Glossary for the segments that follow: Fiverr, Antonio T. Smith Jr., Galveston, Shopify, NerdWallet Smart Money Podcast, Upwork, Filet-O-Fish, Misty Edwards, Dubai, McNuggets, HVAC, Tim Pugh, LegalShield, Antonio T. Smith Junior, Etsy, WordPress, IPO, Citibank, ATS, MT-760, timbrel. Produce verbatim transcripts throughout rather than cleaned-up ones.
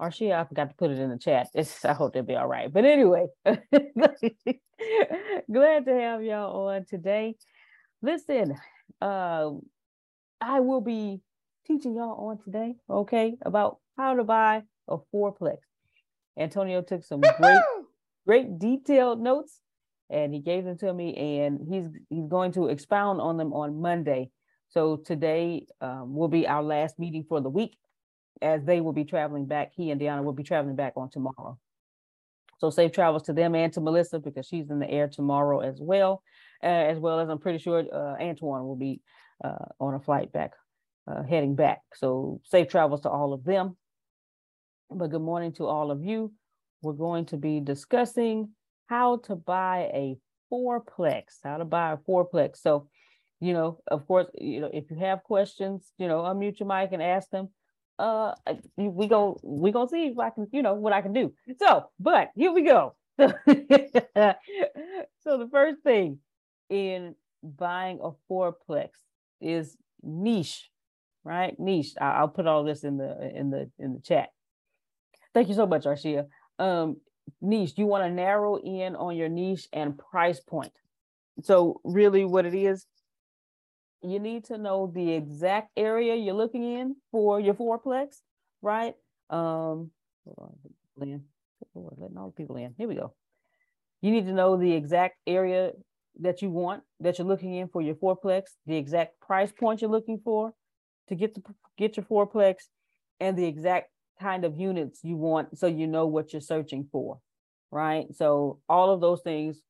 Or she, I forgot to put it in the chat. It's, I hope they'll be all right. But anyway, glad to have y'all on today. Listen, uh, I will be teaching y'all on today, okay, about how to buy a fourplex. Antonio took some great, great detailed notes, and he gave them to me, and he's he's going to expound on them on Monday. So today um, will be our last meeting for the week, as they will be traveling back. He and Deanna will be traveling back on tomorrow. So safe travels to them and to Melissa, because she's in the air tomorrow as well, uh, as well as I'm pretty sure uh, Antoine will be uh, on a flight back, uh, heading back. So safe travels to all of them. But good morning to all of you. We're going to be discussing how to buy a fourplex, how to buy a fourplex. So, you know, of course, you know, if you have questions, you know, unmute your mic and ask them. Uh, we go, we gonna see if I can, you know, what I can do. So, but here we go. So the first thing in buying a fourplex is niche, right? Niche. I, I'll put all this in the in the in the chat. Thank you so much, Arshia. Um, niche. You want to narrow in on your niche and price point. So really, what it is, you need to know the exact area you're looking in for your fourplex, right? Um, hold on, oh, letting all the people in. Here we go. You need to know the exact area that you want, that you're looking in for your fourplex, the exact price point you're looking for to get the get your fourplex, and the exact kind of units you want, so you know what you're searching for, right? So all of those things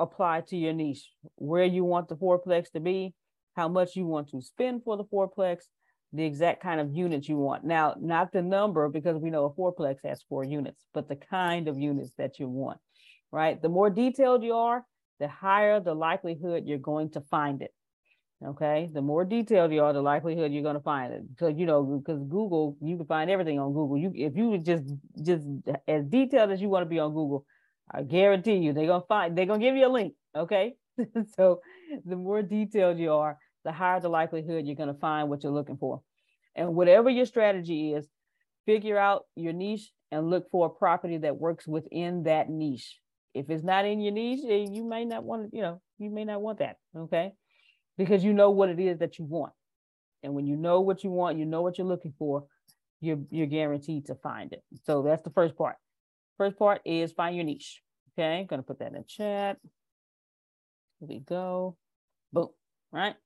apply to your niche, where you want the fourplex to be, how much you want to spend for the fourplex, the exact kind of units you want. Now, not the number, because we know a fourplex has four units, but the kind of units that you want, right? The more detailed you are, the higher the likelihood you're going to find it. Okay, the more detailed you are, the likelihood you're going to find it. So, you know, because Google, you can find everything on Google. You, if you just just as detailed as you want to be on Google, I guarantee you they're going to find, they're going to give you a link. Okay, so the more detailed you are, the higher the likelihood you're going to find what you're looking for. And whatever your strategy is, figure out your niche and look for a property that works within that niche. If it's not in your niche, you may not want to, you know, you may not want that. Okay. Because you know what it is that you want. And when you know what you want, you know what you're looking for, you're, you're guaranteed to find it. So that's the first part. First part is find your niche. Okay, I'm going to put that in the chat. Here we go. Boom, right?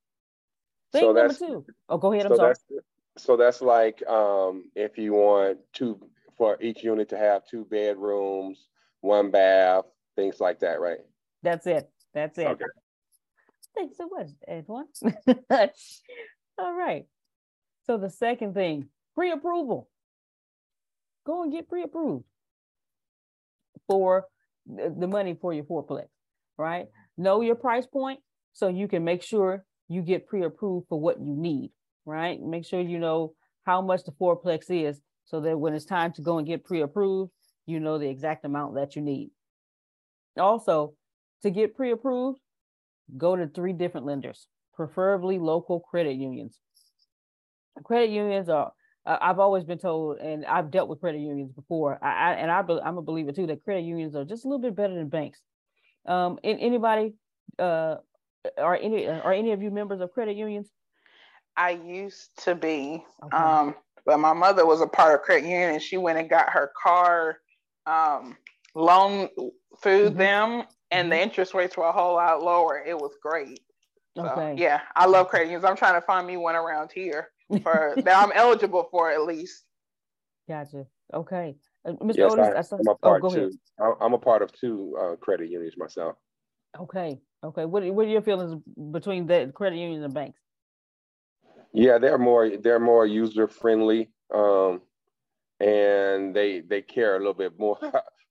Thing so number two. Oh, go ahead, I'm so sorry. That's, so that's like um, if you want two, for each unit to have two bedrooms, one bath, things like that, right? That's it, that's it. Okay. Thanks so much, everyone. All right. So the second thing, pre-approval. Go and get pre-approved for the money for your fourplex, right? Know your price point so you can make sure you get pre-approved for what you need, right? Make sure you know how much the fourplex is so that when it's time to go and get pre-approved, you know the exact amount that you need. Also, to get pre-approved, go to three different lenders, preferably local credit unions. Credit unions are, uh, I've always been told, and I've dealt with credit unions before, I, I, and I be, I'm a believer too, that credit unions are just a little bit better than banks. Um, and anybody, uh, are, any, are any of you members of credit unions? I used to be, okay. um, but my mother was a part of credit union and she went and got her car um, loan through mm-hmm. them. And the interest rates were a whole lot lower. It was great. So, okay. Yeah, I love credit unions. I'm trying to find me one around here for that I'm eligible for at least. Gotcha. Okay, uh, Mister Yes, Otis, I, I saw, I'm a part oh, go two. Ahead. I'm a part of two uh, credit unions myself. Okay. Okay. What What are your feelings between the credit unions and banks? Yeah, they're more they're more user friendly, um, and they they care a little bit more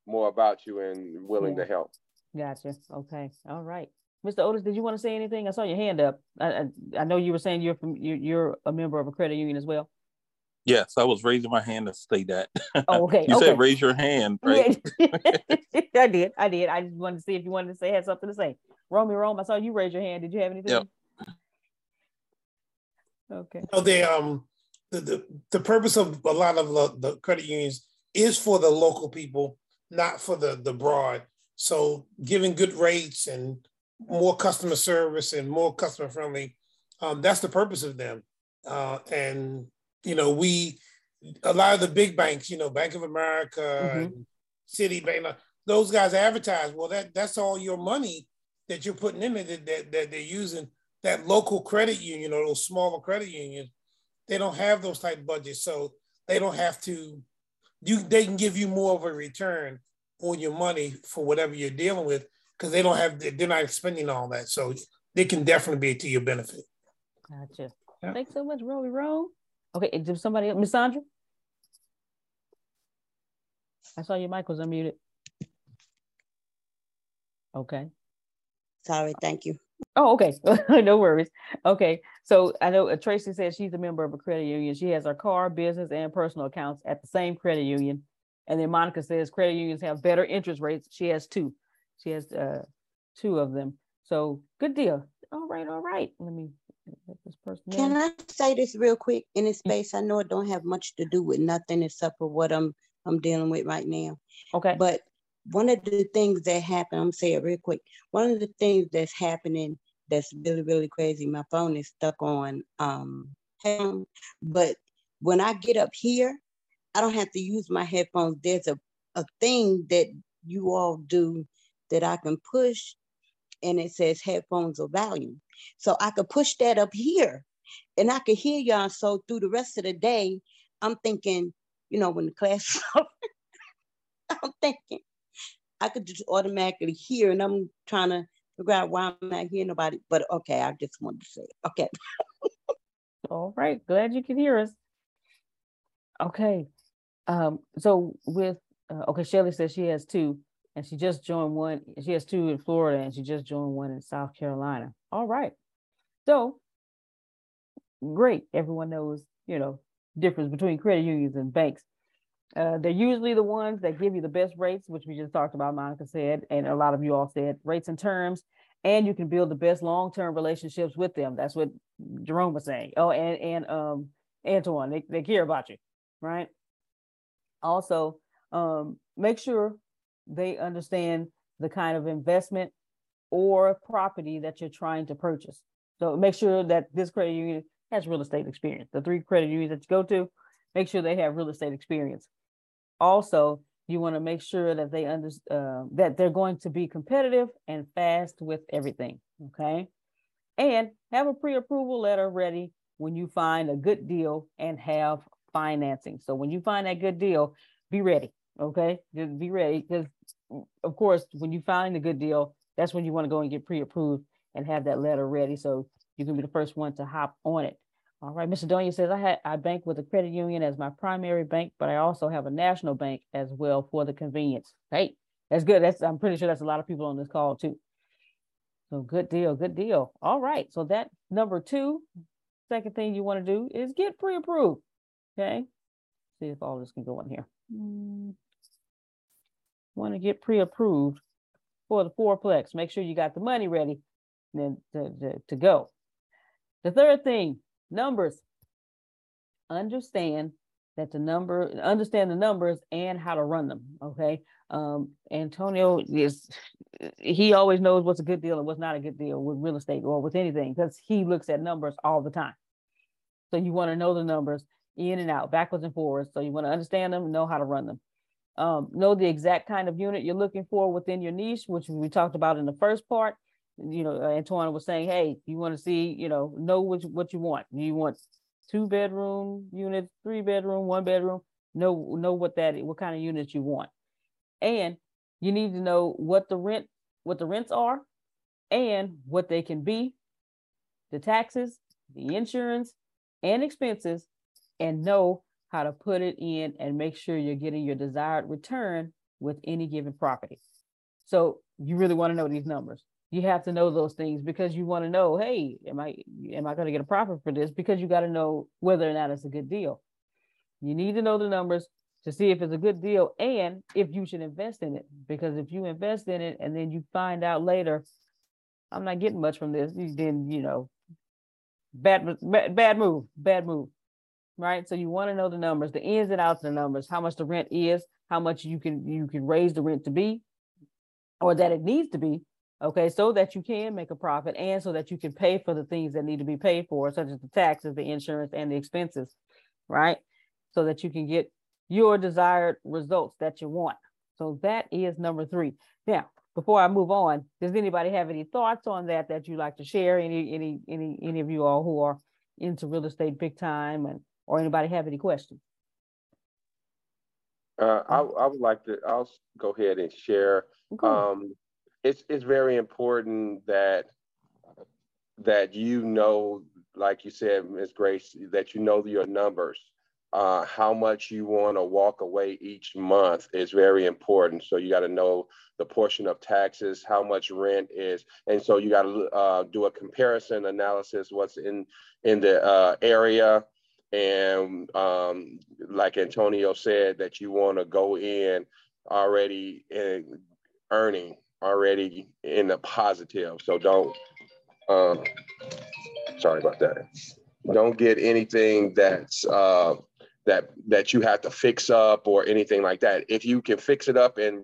more about you and willing yeah. to help. Gotcha. Okay. All right. Mister Otis, did you want to say anything? I saw your hand up. I I, I know you were saying you're from you're, you're a member of a credit union as well. Yes, I was raising my hand to say that. Oh, okay. you okay. said raise your hand, right? I did. I did. I just wanted to see if you wanted to say had something to say. Romy Rome, I saw you raise your hand. Did you have anything? Yep. Okay. So they um the, the the purpose of a lot of lo- the credit unions is for the local people, not for the the broad. So giving good rates and more customer service and more customer friendly, um, that's the purpose of them. Uh, and, you know, we, a lot of the big banks, you know, Bank of America, mm-hmm. and Citibank, those guys advertise, well, that that's all your money that you're putting in it that, that, that they're using. That local credit union or those smaller credit unions, they don't have those type of budgets. So they don't have to, you, they can give you more of a return on your money for whatever you're dealing with, because they don't have, they're not spending all that. So they can definitely be to your benefit. Gotcha. Yeah. Thanks so much, Romy Rowe. Okay, did somebody else, Miss Sandra? I saw your mic was unmuted. Okay. Sorry, thank you. Oh, okay, no worries. Okay, so I know Tracy said she's a member of a credit union. She has her car, business, and personal accounts at the same credit union. And then Monica says credit unions have better interest rates. She has two. She has uh, two of them. So good deal. All right. All right. Let me get this person. Can in. I say this real quick in this space? I know it don't have much to do with nothing except for what I'm I'm dealing with right now. Okay. But one of the things that happened, I'm saying it real quick. One of the things that's happening that's really, really crazy. My phone is stuck on um, but when I get up here, I don't have to use my headphones. There's a, a thing that you all do that I can push, and it says headphones or volume. So I could push that up here, and I could hear y'all. So through the rest of the day, I'm thinking, you know, when the class is over, I'm thinking I could just automatically hear, and I'm trying to figure out why I'm not hearing nobody. But okay, I just wanted to say it. Okay. All right. Glad you can hear us. Okay. Um, so with, uh, okay, Shelly says she has two and she just joined one. She has two in Florida and she just joined one in South Carolina. All right. So great. Everyone knows, you know, difference between credit unions and banks. Uh, they're usually the ones that give you the best rates, which we just talked about, Monica said, and a lot of you all said, rates and terms, and you can build the best long-term relationships with them. That's what Jerome was saying. Oh, and, and um, Antoine, they, they care about you, right? Also, um, make sure they understand the kind of investment or property that you're trying to purchase. So make sure that this credit union has real estate experience. The three credit unions that you go to, make sure they have real estate experience. Also, you want to make sure that they under, uh, that they're going to be competitive and fast with everything, okay? And have a pre-approval letter ready when you find a good deal and have financing. So when you find that good deal, be ready, okay? Just be ready, because of course, when you find a good deal, that's when you want to go and get pre-approved and have that letter ready so you can be the first one to hop on it. All right, Mister Donia says, I had I bank with a credit union as my primary bank, but I also have a national bank as well for the convenience. Hey, that's good. That's I'm pretty sure that's a lot of people on this call too. So good deal, good deal. All right, so that number two, second thing you want to do is get pre-approved, okay? See if all this can go in here. Mm. Want to get pre-approved for the fourplex. Make sure you got the money ready then to, to, to go. The third thing, numbers. Understand that the number, understand the numbers and how to run them. Okay. Um, Antonio is, he always knows what's a good deal and what's not a good deal with real estate or with anything, because he looks at numbers all the time. So you want to know the numbers in and out, backwards and forwards. So you want to understand them, know how to run them. Um, know the exact kind of unit you're looking for within your niche, which we talked about in the first part. You know, Antoine was saying, hey, you want to see, you know, know which, what you want. You want two bedroom units, three bedroom, one bedroom. Know, know what that, what kind of units you want. And you need to know what the rent, what the rents are and what they can be, the taxes, the insurance and expenses, and know how to put it in and make sure you're getting your desired return with any given property. So you really want to know these numbers. You have to know those things because you want to know, hey, am I am I going to get a profit for this? Because you got to know whether or not it's a good deal. You need to know the numbers to see if it's a good deal and if you should invest in it. Because if you invest in it and then you find out later, I'm not getting much from this, then, you know, bad, bad, bad move, bad move, right? So you want to know the numbers, the ins and outs of the numbers, how much the rent is, how much you can you can raise the rent to be or that it needs to be. Okay, so that you can make a profit and so that you can pay for the things that need to be paid for, such as the taxes, the insurance, and the expenses, right? So that you can get your desired results that you want. So that is number three. Now, before I move on, does anybody have any thoughts on that that you'd like to share? Any any any any of you all who are into real estate big time, and or anybody have any questions? Uh, I, I would like to, I'll go ahead and share. Cool. Um, It's it's very important that that you know, like you said, Miz Grace, that you know your numbers. Uh, how much you want to walk away each month is very important. So you got to know the portion of taxes, how much rent is, and so you got to uh, do a comparison analysis. What's in in the uh, area, and um, like Antonio said, that you want to go in already in earning. Already in the positive. So don't, um, sorry about that. Don't get anything that's, uh, that, that you have to fix up or anything like that. If you can fix it up and,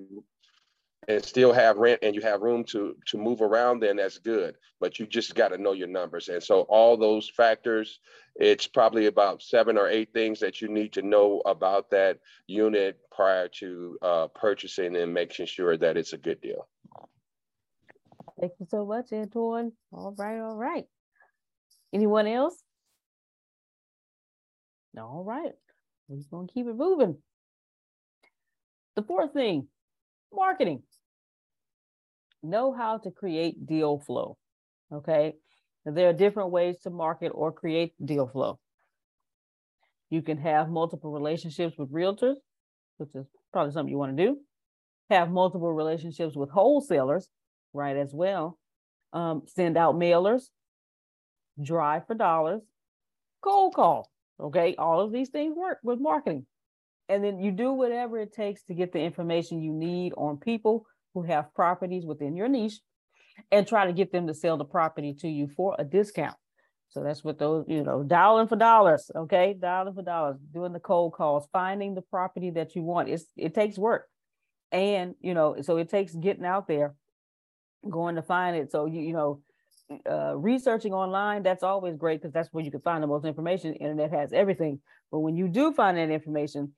and still have rent and you have room to, to move around, then that's good, but you just got to know your numbers. And so all those factors, it's probably about seven or eight things that you need to know about that unit prior to uh, purchasing and making sure that it's a good deal. Thank you so much, Antoine. All right, all right. Anyone else? All right. We're just going to keep it moving. The fourth thing, marketing. Know how to create deal flow, okay? There are different ways to market or create deal flow. You can have multiple relationships with realtors, which is probably something you want to do. Have multiple relationships with wholesalers, right, as well. Um, send out mailers, drive for dollars, cold call. Okay. All of these things work with marketing. And then you do whatever it takes to get the information you need on people who have properties within your niche and try to get them to sell the property to you for a discount. So that's what those, you know, dialing for dollars. Okay. Dialing for dollars, doing the cold calls, finding the property that you want. It's, it takes work. And, you know, so it takes getting out there, going to find it. So, you, you know, Uh, researching online, that's always great because that's where you can find the most information. The internet has everything. But when you do find that information,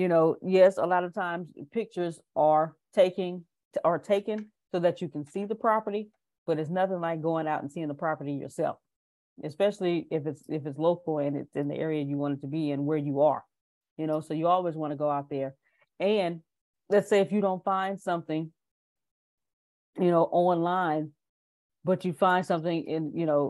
you know, yes, a lot of times pictures are taking are taken so that you can see the property, but it's nothing like going out and seeing the property yourself, especially if it's if it's local and it's in the area you want it to be and where you are. You know, so you always want to go out there. And let's say if you don't find something, you know, online, but you find something in, you know,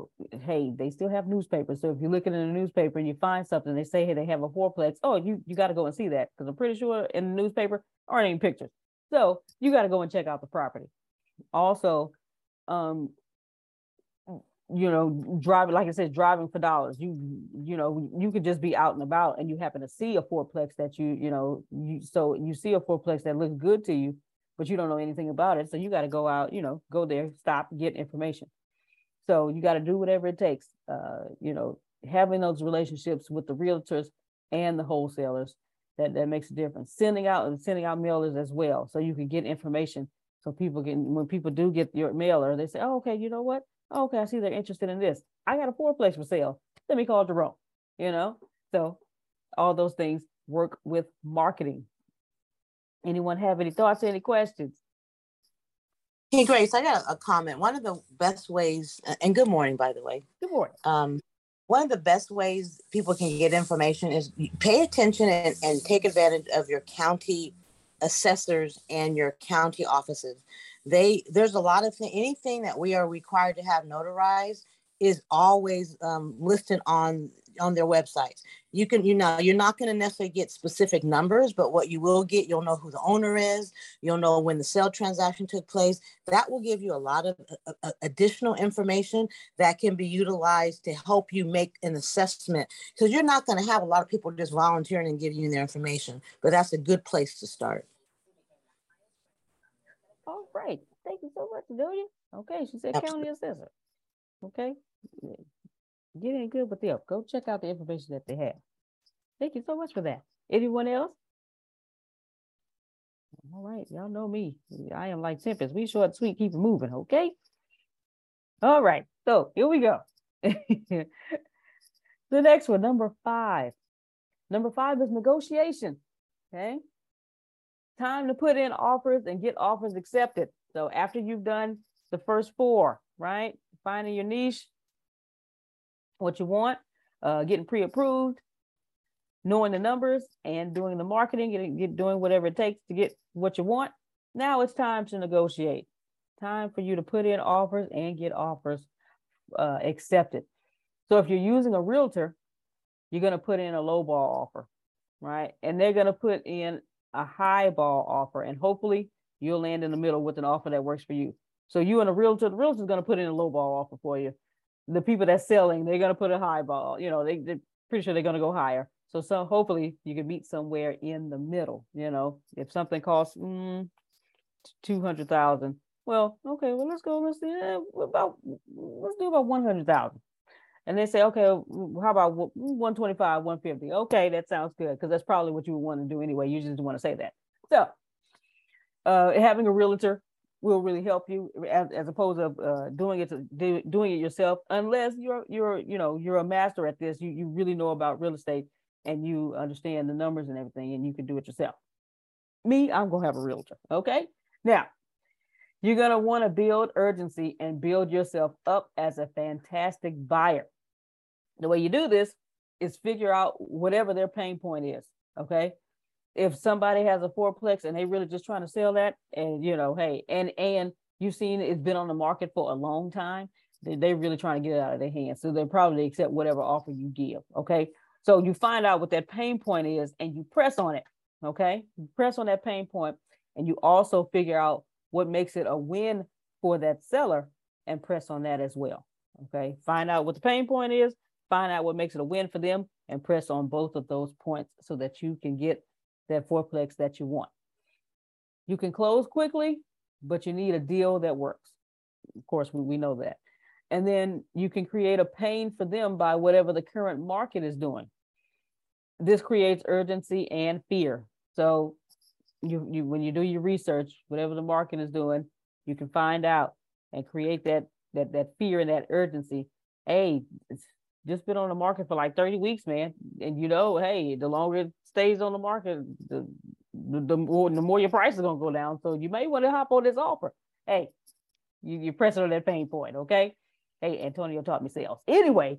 hey, they still have newspapers. So if you're looking in a newspaper and you find something, they say, hey, they have a fourplex. Oh, you, you got to go and see that because I'm pretty sure in the newspaper aren't any pictures. So you got to go and check out the property. Also, um, you know, driving, like I said, driving for dollars. You, you know, you could just be out and about and you happen to see a fourplex that you, you know, you, so you see a fourplex that looks good to you, but you don't know anything about it. So you got to go out, you know, go there, stop, get information. So you got to do whatever it takes, uh, you know, having those relationships with the realtors and the wholesalers, that, that makes a difference. Sending out and sending out mailers as well. So you can get information. So people can, when people do get your mailer, they say, oh, okay, you know what? Oh, okay, I see they're interested in this. I got a fourplex for sale. Let me call Jerome, you know? So all those things work with marketing. Anyone have any thoughts, any questions? Hey, Grace, I got a comment. One of the best ways, and good morning, by the way. Good morning. Um, one of the best ways people can get information is pay attention and, and take advantage of your county assessors and your county offices. They There's a lot of things, anything that we are required to have notarized is always um, listed on on their websites. You can, you know, you're not going to necessarily get specific numbers, but what you will get, you'll know who the owner is. You'll know when the sale transaction took place. That will give you a lot of uh, additional information that can be utilized to help you make an assessment. Because you're not going to have a lot of people just volunteering and giving you their information, but that's a good place to start. All right. Thank you so much, Amelia. Okay. She said Absolutely. County assessor. Okay. Get in good with them. Go check out the information that they have. Thank you so much for that. Anyone else? All right. Y'all know me. I am like Tempest. We short and sweet. Keep it moving. Okay. All right. So here we go. The next one, number five. Number five is negotiation. Okay. Time to put in offers and get offers accepted. So after you've done the first four, right? Finding your niche, what you want, uh, getting pre-approved, knowing the numbers, and doing the marketing, getting, get, doing whatever it takes to get what you want. Now it's time to negotiate. Time for you to put in offers and get offers uh, accepted. So if you're using a realtor, you're going to put in a low ball offer, right? And they're going to put in a high ball offer, and hopefully you'll land in the middle with an offer that works for you. So you and a realtor, the realtor is going to put in a low ball offer for you. The people that's selling, they're going to put a high ball, you know, they, they're pretty sure they're going to go higher. So, so hopefully you can meet somewhere in the middle. You know, if something costs mm, two hundred thousand, well, okay, well, let's go, let's do about, let's do about one hundred thousand. And they say, okay, how about one twenty-five, one fifty? Okay, that sounds good. Because that's probably what you would want to do anyway. You just want to say that. So uh, having a realtor will really help you as, as opposed to uh, doing it to do, doing it yourself, unless you're you're you know you're a master at this. You you really know about real estate and you understand the numbers and everything, and you can do it yourself. Me, I'm gonna have a realtor. Okay, now you're gonna want to build urgency and build yourself up as a fantastic buyer. The way you do this is figure out whatever their pain point is. Okay. If somebody has a fourplex and they really just trying to sell that, and you know, hey, and and you've seen it's been on the market for a long time, they, they're really trying to get it out of their hands. So they'll probably accept whatever offer you give. Okay. So you find out what that pain point is and you press on it. Okay. You press on that pain point and you also figure out what makes it a win for that seller and press on that as well. Okay. Find out what the pain point is, find out what makes it a win for them, and press on both of those points so that you can get that fourplex that you want. You can close quickly, but you need a deal that works. Of course, we, we know that. And then you can create a pain for them by whatever the current market is doing. This creates urgency and fear. So you, you when you do your research, whatever the market is doing, you can find out and create that that that fear and that urgency. Hey, it's just been on the market for like thirty weeks, man. And you know, hey, the longer it stays on the market, the the, the more the more your price is gonna go down. So you may want to hop on this offer. Hey, you, you're pressing on that pain point, okay? Hey, Antonio taught me sales. Anyway,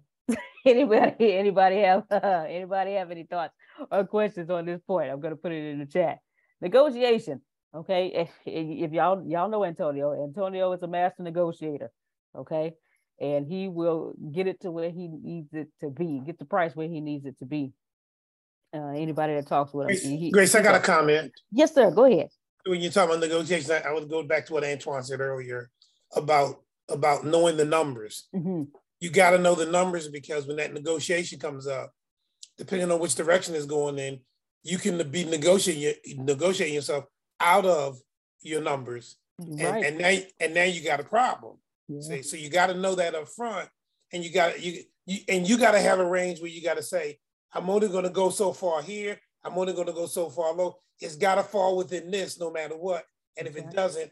anybody, anybody have uh, anybody have any thoughts or questions on this point? I'm gonna put it in the chat. Negotiation, okay? If, if y'all y'all know Antonio, Antonio is a master negotiator, okay? And he will get it to where he needs it to be, get the price where he needs it to be. Uh, anybody that talks with him, Grace, he, Grace he, I got a comment. Yes, sir. Go ahead. When you're talking about negotiations, I, I would go back to what Antoine said earlier about. about knowing the numbers. Mm-hmm. You got to know the numbers, because when that negotiation comes up, depending on which direction it's going in, you can be negotiating negotiating yourself out of your numbers. Right. And, and, now, and now you got a problem. Yeah. See? So you got to know that up front, and you got you, you and you got to have a range where you got to say, I'm only going to go so far here. I'm only going to go so far low. It's got to fall within this no matter what. And if yeah. it doesn't,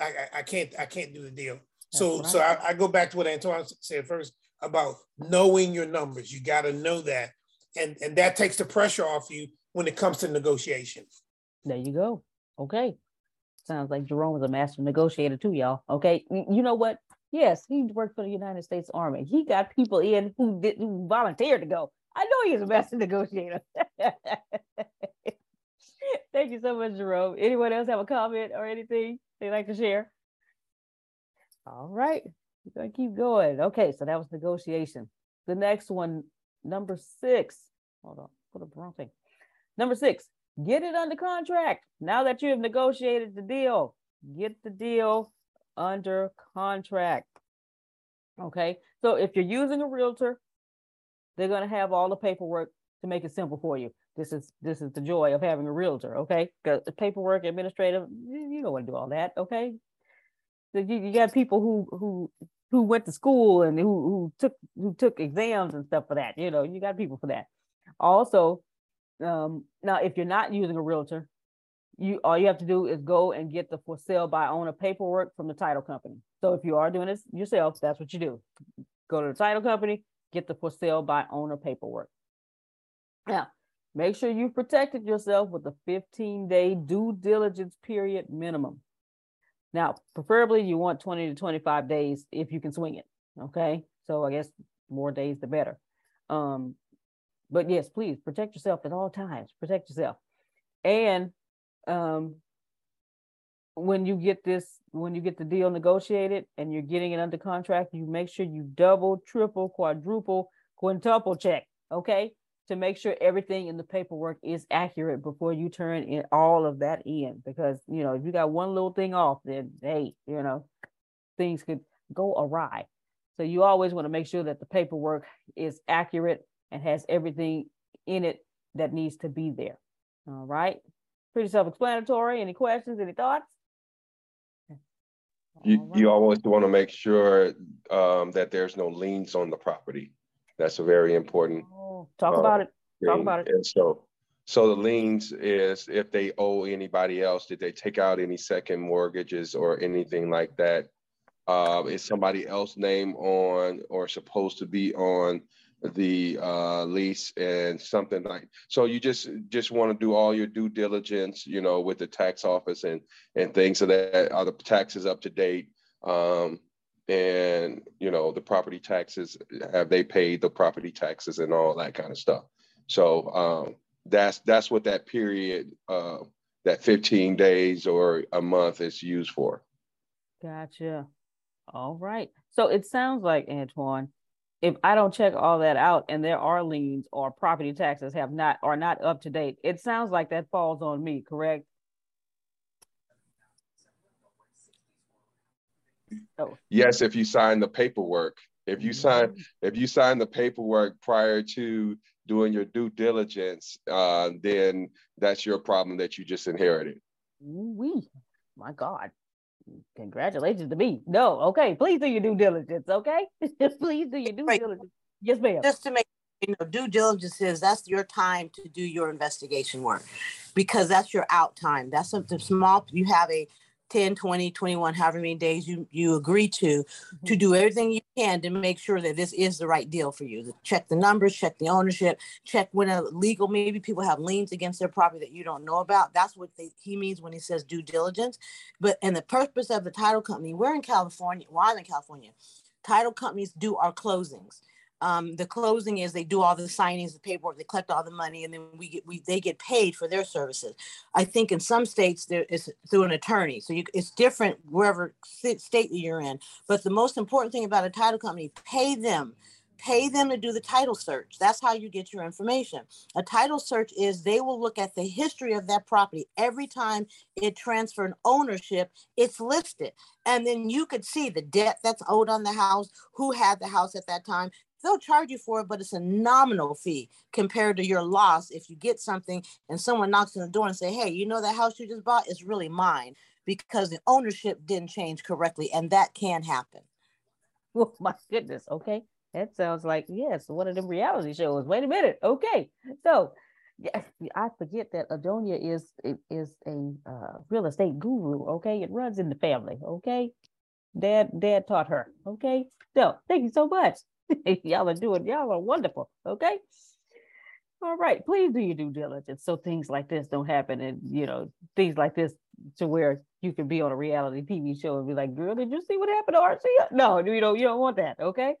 I, I, I can't I can't do the deal. So, right. so I, I go back to what Antoine said first about knowing your numbers. You got to know that. And, and that takes the pressure off you when it comes to negotiation. There you go. Okay. Sounds like Jerome was a master negotiator too, y'all. Okay. You know what? Yes, he worked for the United States Army. He got people in who didn't who volunteered to go. I know he was a master negotiator. Thank you so much, Jerome. Anyone else have a comment or anything they'd like to share? All right, we're going to keep going. Okay, so that was negotiation. The next one, number six. Hold on, put up the wrong thing. Number six, get it under contract. Now that you have negotiated the deal, get the deal under contract. Okay, so if you're using a realtor, they're going to have all the paperwork to make it simple for you. This is this is the joy of having a realtor, okay? Because the paperwork, administrative, you don't want to do all that, okay? You got people who who who went to school and who who took who took exams and stuff for that. You know, you got people for that. Also, um, now if you're not using a realtor, you all you have to do is go and get the for sale by owner paperwork from the title company. So if you are doing this yourself, that's what you do. Go to the title company, get the for sale by owner paperwork. Now, make sure you've protected yourself with a fifteen day due diligence period minimum. Now, preferably you want twenty to twenty-five days if you can swing it, okay? So I guess more days, the better. Um, but yes, please protect yourself at all times, protect yourself. And um, when you get this, when you get the deal negotiated and you're getting it under contract, you make sure you double, triple, quadruple, quintuple check, okay? To make sure everything in the paperwork is accurate before you turn in all of that in, because you know if you got one little thing off, then hey, you know things could go awry. So you always want to make sure that the paperwork is accurate and has everything in it that needs to be there. All right, pretty self-explanatory. Any questions? Any thoughts? You, right. You always want to make sure um, that there's no liens on the property. That's a very important. Oh, talk about uh, it. Talk thing. about it. And so, so the liens is if they owe anybody else, did they take out any second mortgages or anything like that? Uh, is somebody else's name on or supposed to be on the uh, lease and something like? So you just just want to do all your due diligence, you know, with the tax office and and things so that are the taxes up to date. Um, And, you know, the property taxes, have they paid the property taxes and all that kind of stuff. So um, that's that's what that period, uh, that fifteen days or a month is used for. Gotcha. All right. So it sounds like, Antoine, if I don't check all that out and there are liens or property taxes have not are not up to date, it sounds like that falls on me, correct? Oh. Yes, if you sign the paperwork If you sign, if you sign the paperwork prior to doing your due diligence, uh, then that's your problem that you just inherited. Ooh-wee. My God. Congratulations to me. No, okay. Please do your due diligence, okay? Please do your due right. diligence. Yes, ma'am. Just to make you know, due diligence is that's your time to do your investigation work, because that's your out time. That's something small. You have a ten, twenty, twenty-one, however many days you, you agree to, mm-hmm. to do everything you can to make sure that this is the right deal for you. Check the numbers, check the ownership, check when a legal, maybe people have liens against their property that you don't know about. That's what they, he means when he says due diligence. But, and the purpose of the title company, we're in California, well, I'm in California, title companies do our closings. Um, the closing is they do all the signings, the paperwork, they collect all the money, and then we get we they get paid for their services. I think in some states there is through an attorney, so you, it's different wherever state you're in. But the most important thing about a title company, pay them, pay them to do the title search. That's how you get your information. A title search is they will look at the history of that property every time it transferred ownership. It's listed, and then you could see the debt that's owed on the house, who had the house at that time. They'll charge you for it, but it's a nominal fee compared to your loss. If you get something and someone knocks on the door and say, hey, you know, that house you just bought is really mine because the ownership didn't change correctly. And that can happen. Oh, my goodness. Okay. That sounds like, yes, one of them reality shows. Wait a minute. Okay. So yes, I forget that Adonia is, is a uh, real estate guru. Okay. It runs in the family. Okay. Dad, dad taught her. Okay. So thank you so much. Y'all are doing, y'all are wonderful. Okay. All right. Please do your due diligence so things like this don't happen. And, you know, things like this to where you can be on a reality T V show and be like, girl, did you see what happened to R C? No, you know, you don't want that. Okay.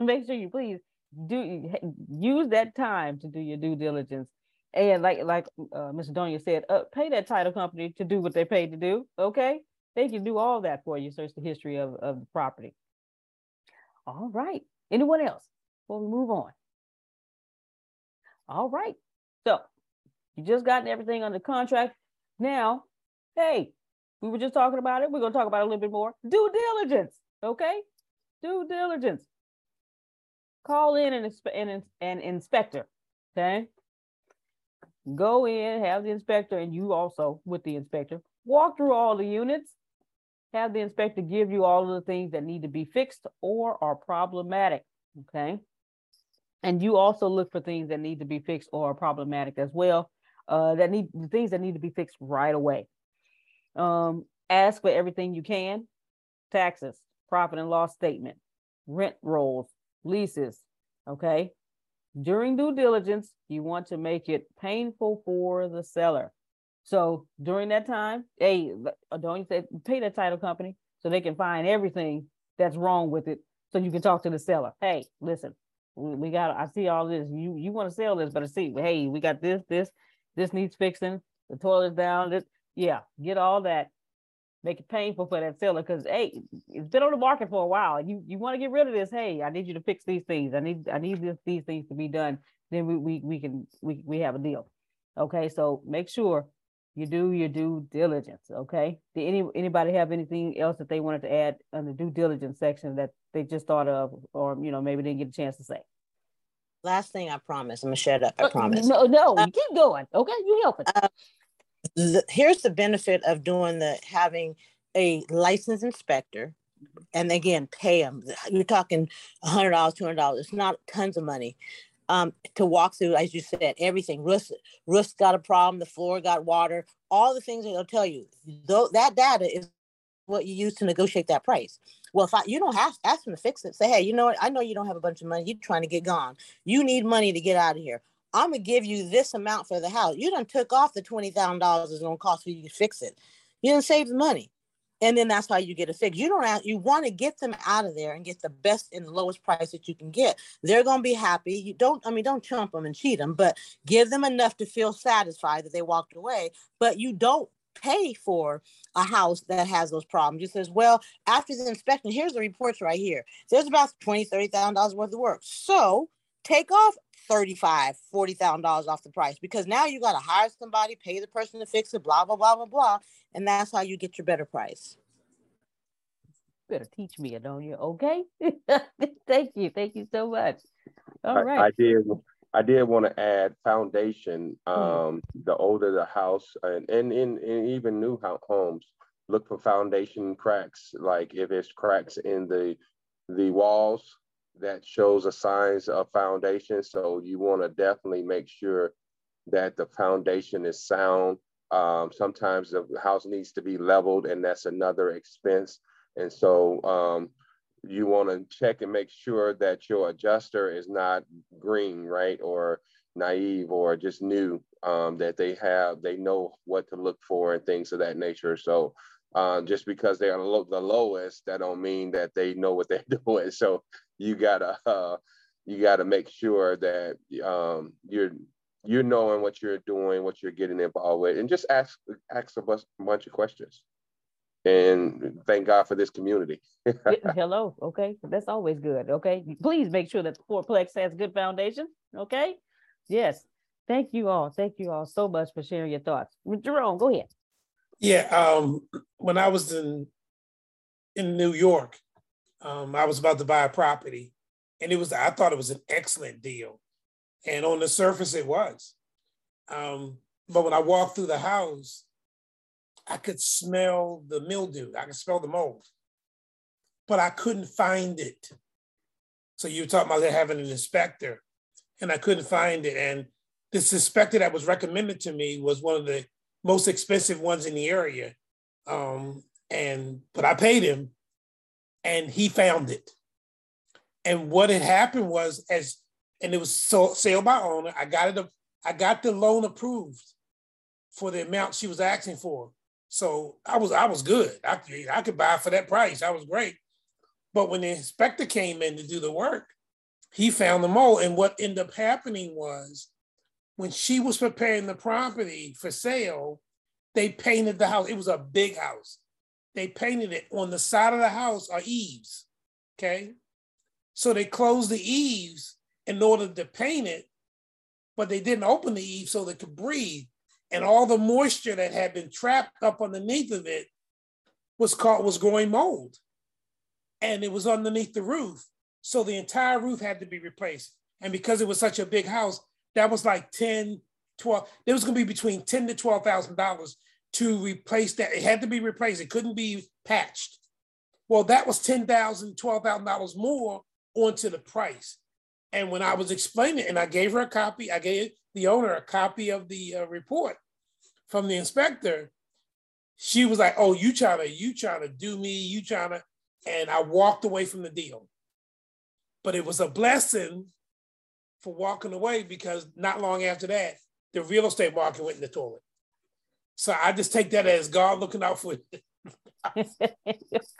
Make sure you please do use that time to do your due diligence. And like, like uh, Miz Donia said, uh, pay that title company to do what they're paid to do. Okay. They can do all that for you. Search the history of, of the property. All right. Anyone else before we move on? All right. So you just gotten everything under contract. Now, hey, we were just talking about it. We're going to talk about it a little bit more. Due diligence. Okay. Due diligence. Call in an, an, an inspector. Okay. Go in, have the inspector, and you also with the inspector. Walk through all the units. Have the inspector give you all of the things that need to be fixed or are problematic, okay? And you also look for things that need to be fixed or are problematic as well, uh, that need things that need to be fixed right away. Um, ask for everything you can, taxes, profit and loss statement, rent rolls, leases, okay? During due diligence, you want to make it painful for the seller. So during that time, hey, don't say pay that title company so they can find everything that's wrong with it. So you can talk to the seller. Hey, listen, we, we got, I see all this. You you want to sell this, but I see, hey, we got this, this, this needs fixing. The toilet's down. This, yeah, get all that. Make it painful for that seller because hey, it's been on the market for a while. You you want to get rid of this? Hey, I need you to fix these things. I need I need this, these things to be done. Then we we we can we we have a deal. Okay, so make sure. You do your due diligence, okay? Did any anybody have anything else that they wanted to add on the due diligence section that they just thought of, or you know maybe didn't get a chance to say? Last thing, I promise. I'm gonna shut up. I promise. No, no, um, keep going. Okay, you help it. Uh, the, here's the benefit of doing the having a licensed inspector, and again, pay them. You're talking one hundred dollars, two hundred dollars. It's not tons of money. Um, to walk through, as you said, everything. Roof's, roof's got a problem. The floor got water. All the things that they'll tell you. Though that data is what you use to negotiate that price. Well, if I, you don't have ask them to fix it. Say, hey, you know what? I know you don't have a bunch of money. You're trying to get gone. You need money to get out of here. I'm gonna give you this amount for the house. You done took off the twenty thousand dollars it's gonna cost for you to fix it. You done saved the money. And then that's how you get a fix. You don't have, you want to get them out of there and get the best and the lowest price that you can get. They're going to be happy. You don't, I mean, don't chump them and cheat them, but give them enough to feel satisfied that they walked away. But you don't pay for a house that has those problems. You says, well, after the inspection, here's the reports right here. There's about twenty thousand dollars, thirty thousand dollars worth of work. So take off thirty-five thousand dollars, forty thousand dollars off the price because now you got to hire somebody, pay the person to fix it, blah, blah, blah, blah, blah. And that's how you get your better price. better teach me, Antonio. Okay. Thank you. Thank you so much. All I, right. I did. I did want to add foundation. Um, mm. The older the house, and and, and and even new homes, look for foundation cracks. Like if it's cracks in the the walls, that shows a signs of foundation. So you want to definitely make sure that the foundation is sound. Um, sometimes the house needs to be leveled, and that's another expense. And so um, you want to check and make sure that your adjuster is not green, right? Or naive, or just new, um, that they have, they know what to look for and things of that nature. So uh, just because they are lo- the lowest, that don't mean that they know what they're doing. So you gotta, uh, you gotta make sure that um, you're, you're knowing what you're doing, what you're getting involved with, and just ask, ask a bunch of questions. And thank God for this community. Hello. Okay. That's always good. Okay. Please make sure that the fourplex has good foundation. Okay. Yes. Thank you all. Thank you all so much for sharing your thoughts. Jerome, go ahead. Yeah. Um, when I was in, in New York, um, I was about to buy a property, and it was, I thought it was an excellent deal. And on the surface it was. Um, but when I walked through the house, I could smell the mildew. I could smell the mold, but I couldn't find it. So you were talking about having an inspector, and I couldn't find it. And this inspector that was recommended to me was one of the most expensive ones in the area. Um, and but I paid him, and he found it. And what had happened was, as and it was so, sale by owner, I got it. I got the loan approved for the amount she was asking for. So I was I was good. I, I could buy for that price. I was great. But when the inspector came in to do the work, he found the mold. And what ended up happening was, when she was preparing the property for sale, they painted the house. It was a big house. They painted it. On the side of the house are eaves, okay? So they closed the eaves in order to paint it, but they didn't open the eaves so they could breathe. And all the moisture that had been trapped up underneath of it was caught, was growing mold. And it was underneath the roof. So the entire roof had to be replaced. And because it was such a big house, that was like ten, twelve, it was gonna be between ten thousand to twelve thousand dollars to replace that. It had to be replaced. It couldn't be patched. Well, that was ten thousand, twelve thousand dollars more onto the price. And when I was explaining it, and I gave her a copy, I gave the owner a copy of the uh, report from the inspector, she was like, oh, you trying to, you trying to do me, you trying to, and I walked away from the deal. But it was a blessing for walking away, because not long after that, the real estate market went in the toilet. So I just take that as God looking out for it.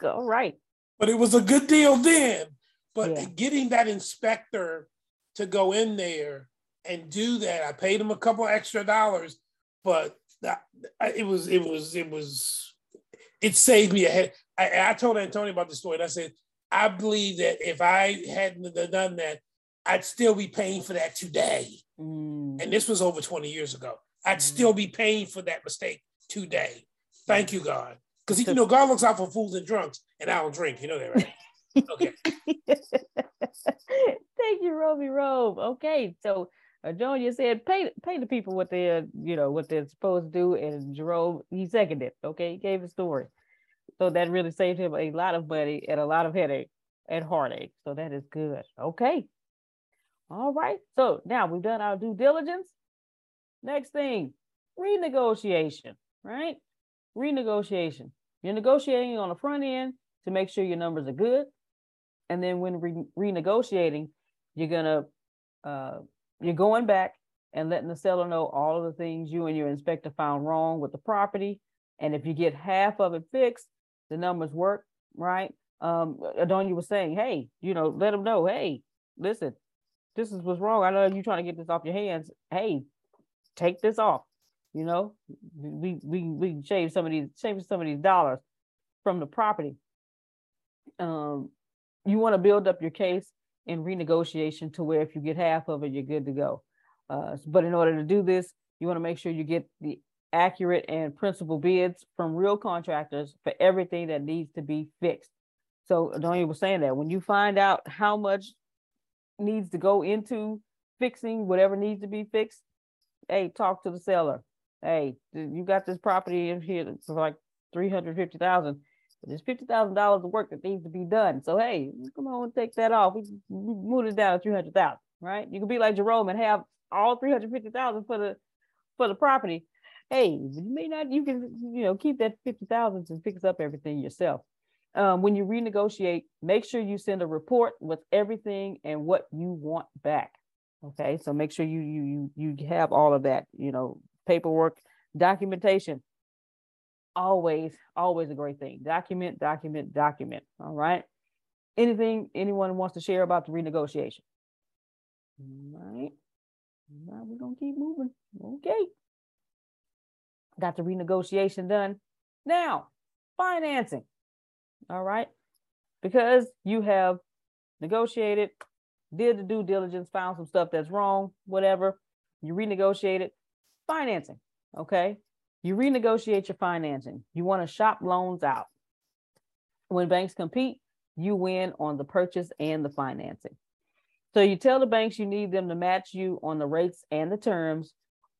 All right. But it was a good deal then. But yeah, getting that inspector to go in there and do that, I paid him a couple extra dollars, but that, it was, it was, it was, it saved me a head. I, I told Antonio about the story, and I said, I believe that if I hadn't done that, I'd still be paying for that today. Mm. And this was over twenty years ago. I'd mm. still be paying for that mistake today. Thank you, God. Because, you know, God looks out for fools and drunks, and I don't drink. You know that, right? Okay. Thank you, Roby Robe. Okay, so Antonio said, pay pay the people what they're, you know, what they're supposed to do, and Jerome, he seconded. Okay, he gave a story, so that really saved him a lot of money and a lot of headache and heartache. So that is good. Okay, all right. So now we've done our due diligence. Next thing, renegotiation. Right, renegotiation. You're negotiating on the front end to make sure your numbers are good. And then when re- renegotiating, you're gonna uh, you're going back and letting the seller know all of the things you and your inspector found wrong with the property. And if you get half of it fixed, the numbers work, right? Um, Adonia was saying, hey, you know, let them know, hey, listen, this is what's wrong. I know you're trying to get this off your hands. Hey, take this off. You know, we we we shave some of these shave some of these dollars from the property. Um. You want to build up your case in renegotiation to where if you get half of it, you're good to go. Uh, but in order to do this, you want to make sure you get the accurate and principal bids from real contractors for everything that needs to be fixed. So Antonio was saying that when you find out how much needs to go into fixing whatever needs to be fixed, hey, talk to the seller. Hey, you got this property in here that's like three hundred fifty thousand dollars. There's fifty thousand dollars of work that needs to be done. So, hey, come on and take that off. We move it down to three hundred thousand dollars, right? You can be like Jerome and have all three hundred fifty thousand dollars for the for the property. Hey, you may not, you can, you know, keep that fifty thousand dollars and fix up everything yourself. Um, when you renegotiate, make sure you send a report with everything and what you want back. Okay, so make sure you you you you have all of that, you know, paperwork, documentation. Always, always a great thing. Document, document, document. All right. Anything anyone wants to share about the renegotiation? All right. Now we're gonna keep moving. Okay. Got the renegotiation done. Now, financing. All right. Because you have negotiated, did the due diligence, found some stuff that's wrong, whatever. You renegotiate it. Financing. Okay. You renegotiate your financing. You want to shop loans out. When banks compete, you win on the purchase and the financing. So you tell the banks you need them to match you on the rates and the terms,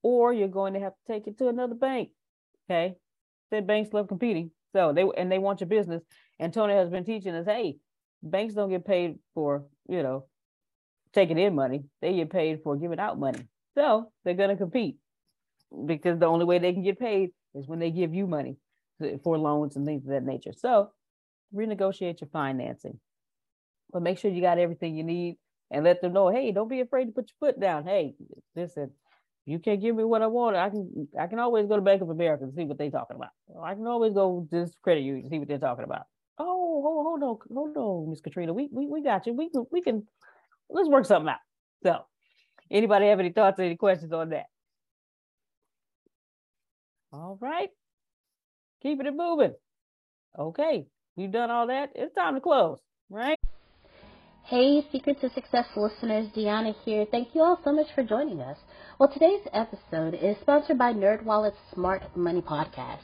or you're going to have to take it to another bank. Okay. Said banks love competing. So they, and they want your business. Antonio has been teaching us, hey, banks don't get paid for, you know, taking in money. They get paid for giving out money. So they're going to compete, because the only way they can get paid is when they give you money for loans and things of that nature. So renegotiate your financing, but make sure you got everything you need and let them know, hey, don't be afraid to put your foot down. Hey, listen, you can't give me what I want. I can, I can always go to Bank of America and see what they're talking about. I can always go to this credit union and see what they're talking about. Oh, hold, hold on, hold on, Miss Katrina. We, we, we got you. We, we can, let's work something out. So anybody have any thoughts or any questions on that? All right, keeping it moving. Okay, we've done all that. It's time to close, right? Hey, Secrets of Success listeners, Deanna here. Thank you all so much for joining us. Well, today's episode is sponsored by NerdWallet's Smart Money Podcast.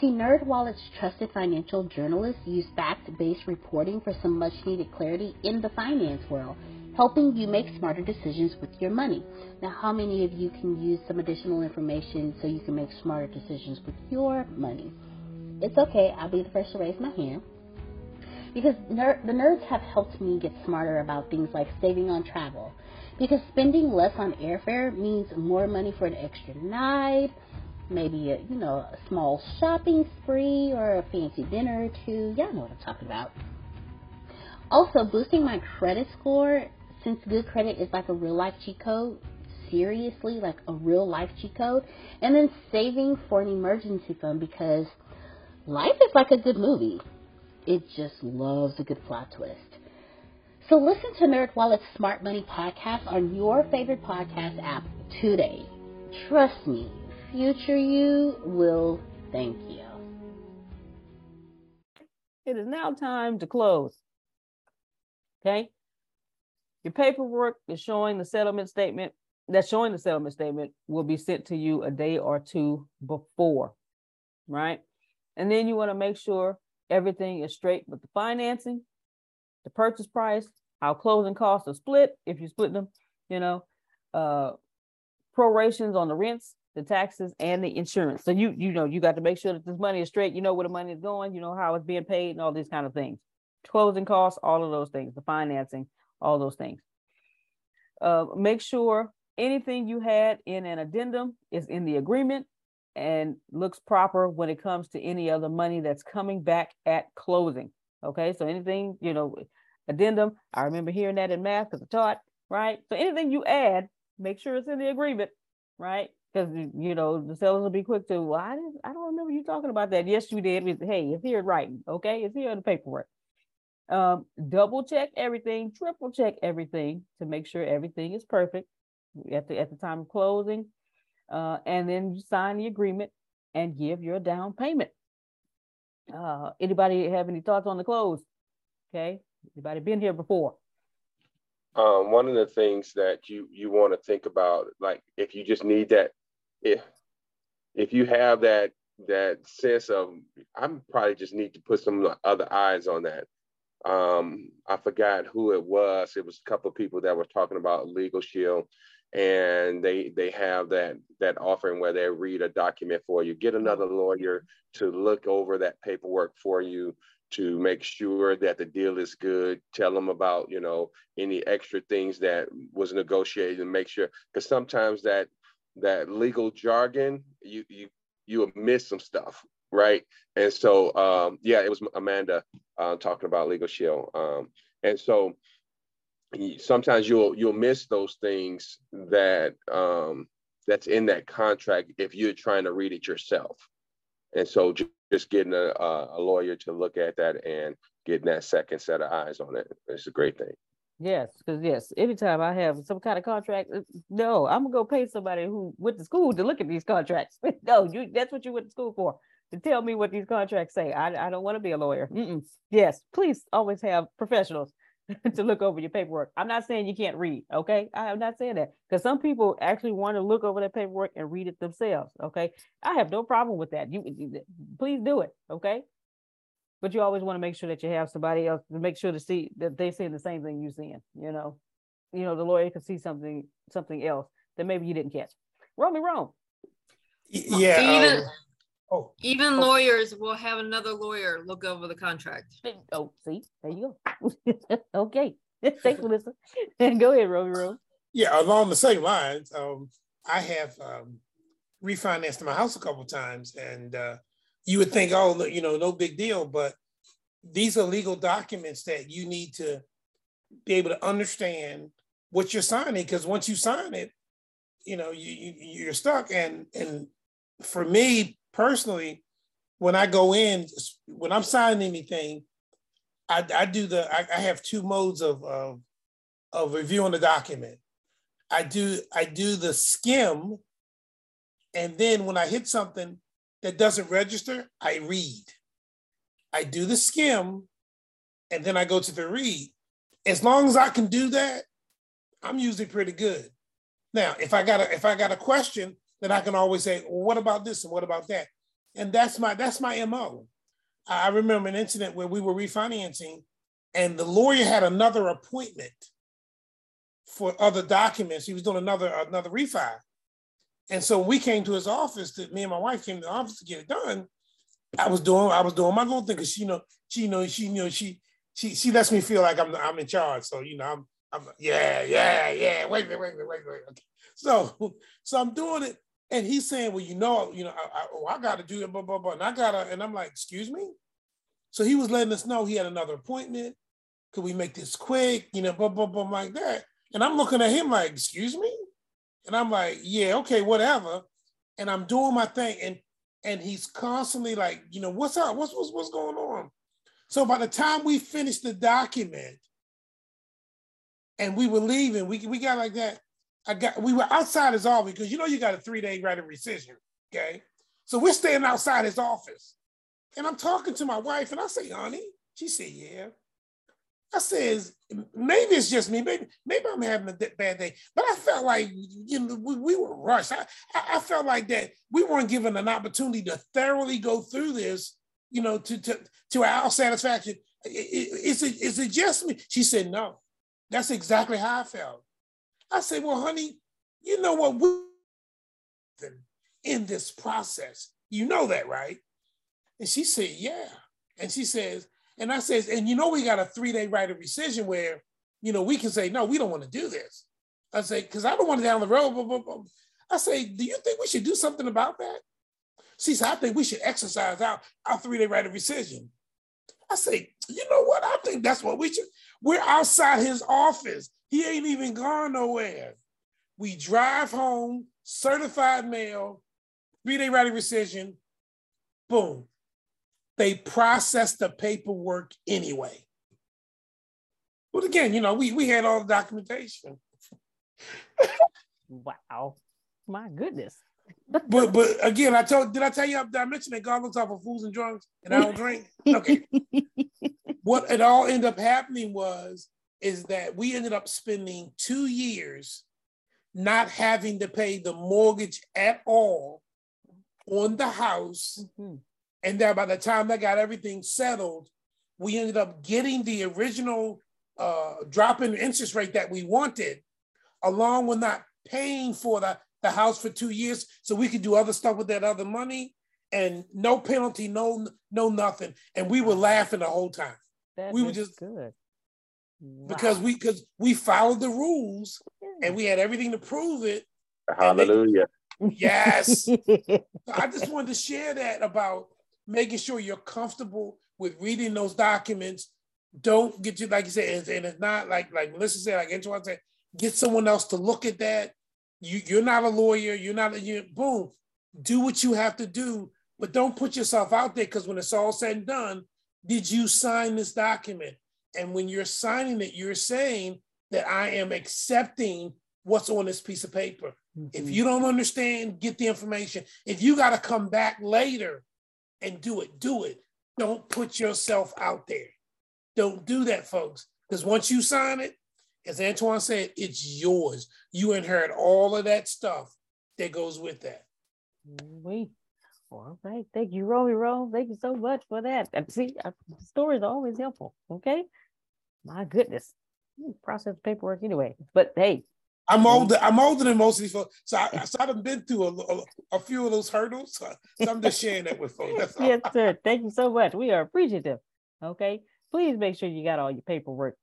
See, NerdWallet's trusted financial journalists use fact-based reporting for some much-needed clarity in the finance world, helping you make smarter decisions with your money. Now, how many of you can use some additional information so you can make smarter decisions with your money? It's okay. I'll be the first to raise my hand. Because ner- the nerds have helped me get smarter about things like saving on travel. Because spending less on airfare means more money for an extra night, maybe a, you know, a small shopping spree or a fancy dinner or two. Y'all know what I'm talking about. Also, boosting my credit score, since good credit is like a real-life cheat code, seriously, like a real-life cheat code, and then saving for an emergency fund, because life is like a good movie. It just loves a good plot twist. So listen to NerdWallet's Smart Money Podcast on your favorite podcast app today. Trust me, future you will thank you. It is now time to close. Okay. Your paperwork is showing the settlement statement. That's showing the settlement statement will be sent to you a day or two before, right? And then you want to make sure everything is straight with the financing, the purchase price, how closing costs are split, if you split them, you know, uh, prorations on the rents, the taxes, and the insurance. So you, you know, you got to make sure that this money is straight. You know where the money is going, you know how it's being paid and all these kind of things. Closing costs, all of those things, the financing, all those things. Uh, make sure anything you had in an addendum is in the agreement and looks proper when it comes to any other money that's coming back at closing. Okay, so anything, you know, addendum, I remember hearing that in math because I taught, right? So anything you add, make sure it's in the agreement, right? Because, you know, the sellers will be quick to, well, I, didn't, I don't remember you talking about that. Yes, you did. Hey, it's here in writing, okay? It's here in the paperwork. Um, double check everything, triple check everything to make sure everything is perfect at the, at the time of closing. Uh, and then you sign the agreement and give your down payment. Uh, anybody have any thoughts on the close? Okay. Anybody been here before? Um, one of the things that you, you want to think about, like if you just need that, if, if you have that, that sense of, I'm probably just need to put some other eyes on that. Um, I forgot who it was. It was a couple of people that were talking about LegalShield, and they they have that that offering where they read a document for you, get another lawyer to look over that paperwork for you to make sure that the deal is good. Tell them about, you know, any extra things that was negotiated, and make sure, because sometimes that that legal jargon, you you you'll miss some stuff, right? And so um, yeah, it was Amanda uh, talking about LegalShield, um, and so sometimes you'll you'll miss those things that um, that's in that contract if you're trying to read it yourself. And so just getting a, a lawyer to look at that and getting that second set of eyes on it is a great thing. Yes, because yes, anytime I have some kind of contract, no, I'm gonna go pay somebody who went to school to look at these contracts. No, you, that's what you went to school for, to tell me what these contracts say. I, I don't want to be a lawyer. Mm-mm. Yes, please always have professionals to look over your paperwork. I'm not saying you can't read, okay? I'm not saying that, because some people actually want to look over their paperwork and read it themselves, okay? I have no problem with that. You, you please do it, okay? But you always want to make sure that you have somebody else to make sure to see that they're seeing the same thing you're seeing, you know? You know, the lawyer can see something something else that maybe you didn't catch. Rome me wrong. Yeah. Even, um, oh, even oh. lawyers will have another lawyer look over the contract. Oh, see? There you go. Okay. Thanks for listening. Go ahead, Rome Rome. Yeah, along the same lines, um, I have um, refinanced my house a couple of times, and uh, you would think, oh, you know, no big deal, but these are legal documents that you need to be able to understand what you're signing, because once you sign it, you know, you, you, you're stuck. And and for me personally, when I go in, when I'm signing anything, I, I do the, I, I have two modes of, of, of reviewing the document. I do, I do the skim, and then when I hit something that doesn't register, I read. I do the skim, and then I go to the read. As long as I can do that, I'm usually pretty good. Now, if I got a, if I got a question, then I can always say, well, what about this and what about that? And that's my that's my M O. I remember an incident where we were refinancing, and the lawyer had another appointment for other documents. He was doing another, another refi. And so we came to his office, to, me and my wife came to the office to get it done. I was doing, I was doing my little thing, because she, you know, she, you know, she, you know, she, she, she lets me feel like I'm, I'm in charge. So, you know, I'm, I'm, yeah, yeah, yeah. Wait a minute, wait a minute, wait a minute. Okay. So, so I'm doing it, and he's saying, well, you know, you know, I, I, oh, I got to do it, blah, blah, blah. And I got to, and I'm like, excuse me? So he was letting us know he had another appointment. Could we make this quick? You know, blah, blah, blah, like that. And I'm looking at him like, excuse me? And I'm like, yeah, okay, whatever. And I'm doing my thing. And and he's constantly like, you know, what's up? What's, what's, what's going on? So by the time we finished the document and we were leaving, we, we got like that. I got we were outside his office, because you know you got a three-day right of rescission, okay? So we're standing outside his office. And I'm talking to my wife, and I say, honey, she said, yeah. I says, maybe it's just me. Maybe maybe I'm having a bad day. But I felt like, you know, we, we were rushed. I, I I felt like that we weren't given an opportunity to thoroughly go through this, you know, to to, to our satisfaction. Is it, is it just me? She said, no. That's exactly how I felt. I said, well, honey, you know what? We're in this process. You know that, right? And she said, yeah. And she says, and I says, and you know, we got a three-day right of rescission where, you know, we can say, no, we don't want to do this. I say, because I don't want to down the road. Blah, blah, blah. I say, do you think we should do something about that? She said, I think we should exercise out our, our three-day right of rescission. I say, you know what? I think that's what we should. We're outside his office. He ain't even gone nowhere. We drive home, certified mail, three-day right of rescission, boom. They processed the paperwork anyway. But again, you know, we, we had all the documentation. Wow. My goodness. But but again, I told, did I tell you, I mentioned that God looks out for fools and drunks, and I don't drink? Okay. What it all ended up happening was, is that we ended up spending two years not having to pay the mortgage at all on the house. Mm-hmm. And then by the time they got everything settled, we ended up getting the original uh, drop in interest rate that we wanted, along with not paying for the, the house for two years so we could do other stuff with that other money, and no penalty, no no nothing. And we were laughing the whole time. That we were just good. Wow. Because we because we followed the rules and we had everything to prove it. Hallelujah. They, yes. I just wanted to share that about making sure you're comfortable with reading those documents. Don't get you, like you said, and it's not like, like Melissa said, like Antoine said, get someone else to look at that. You, you're not a lawyer. You're not a, you, boom, do what you have to do, but don't put yourself out there, because when it's all said and done, did you sign this document? And when you're signing it, you're saying that I am accepting what's on this piece of paper. Mm-hmm. If you don't understand, get the information. If you got to come back later and do it, do it. Don't put yourself out there. Don't do that, folks. Because once you sign it, as Antoine said, it's yours. You inherit all of that stuff that goes with that. Wait. All right. Thank you, Romy Roll. Thank you so much for that. See, stories are always helpful. Okay. My goodness. Process paperwork anyway. But hey. I'm older. I'm older than most of these folks, so I, so I've been through a, a, a few of those hurdles. So I'm just sharing that with folks. That's all. Yes, sir. Thank you so much. We are appreciative. Okay, please make sure you got all your paperwork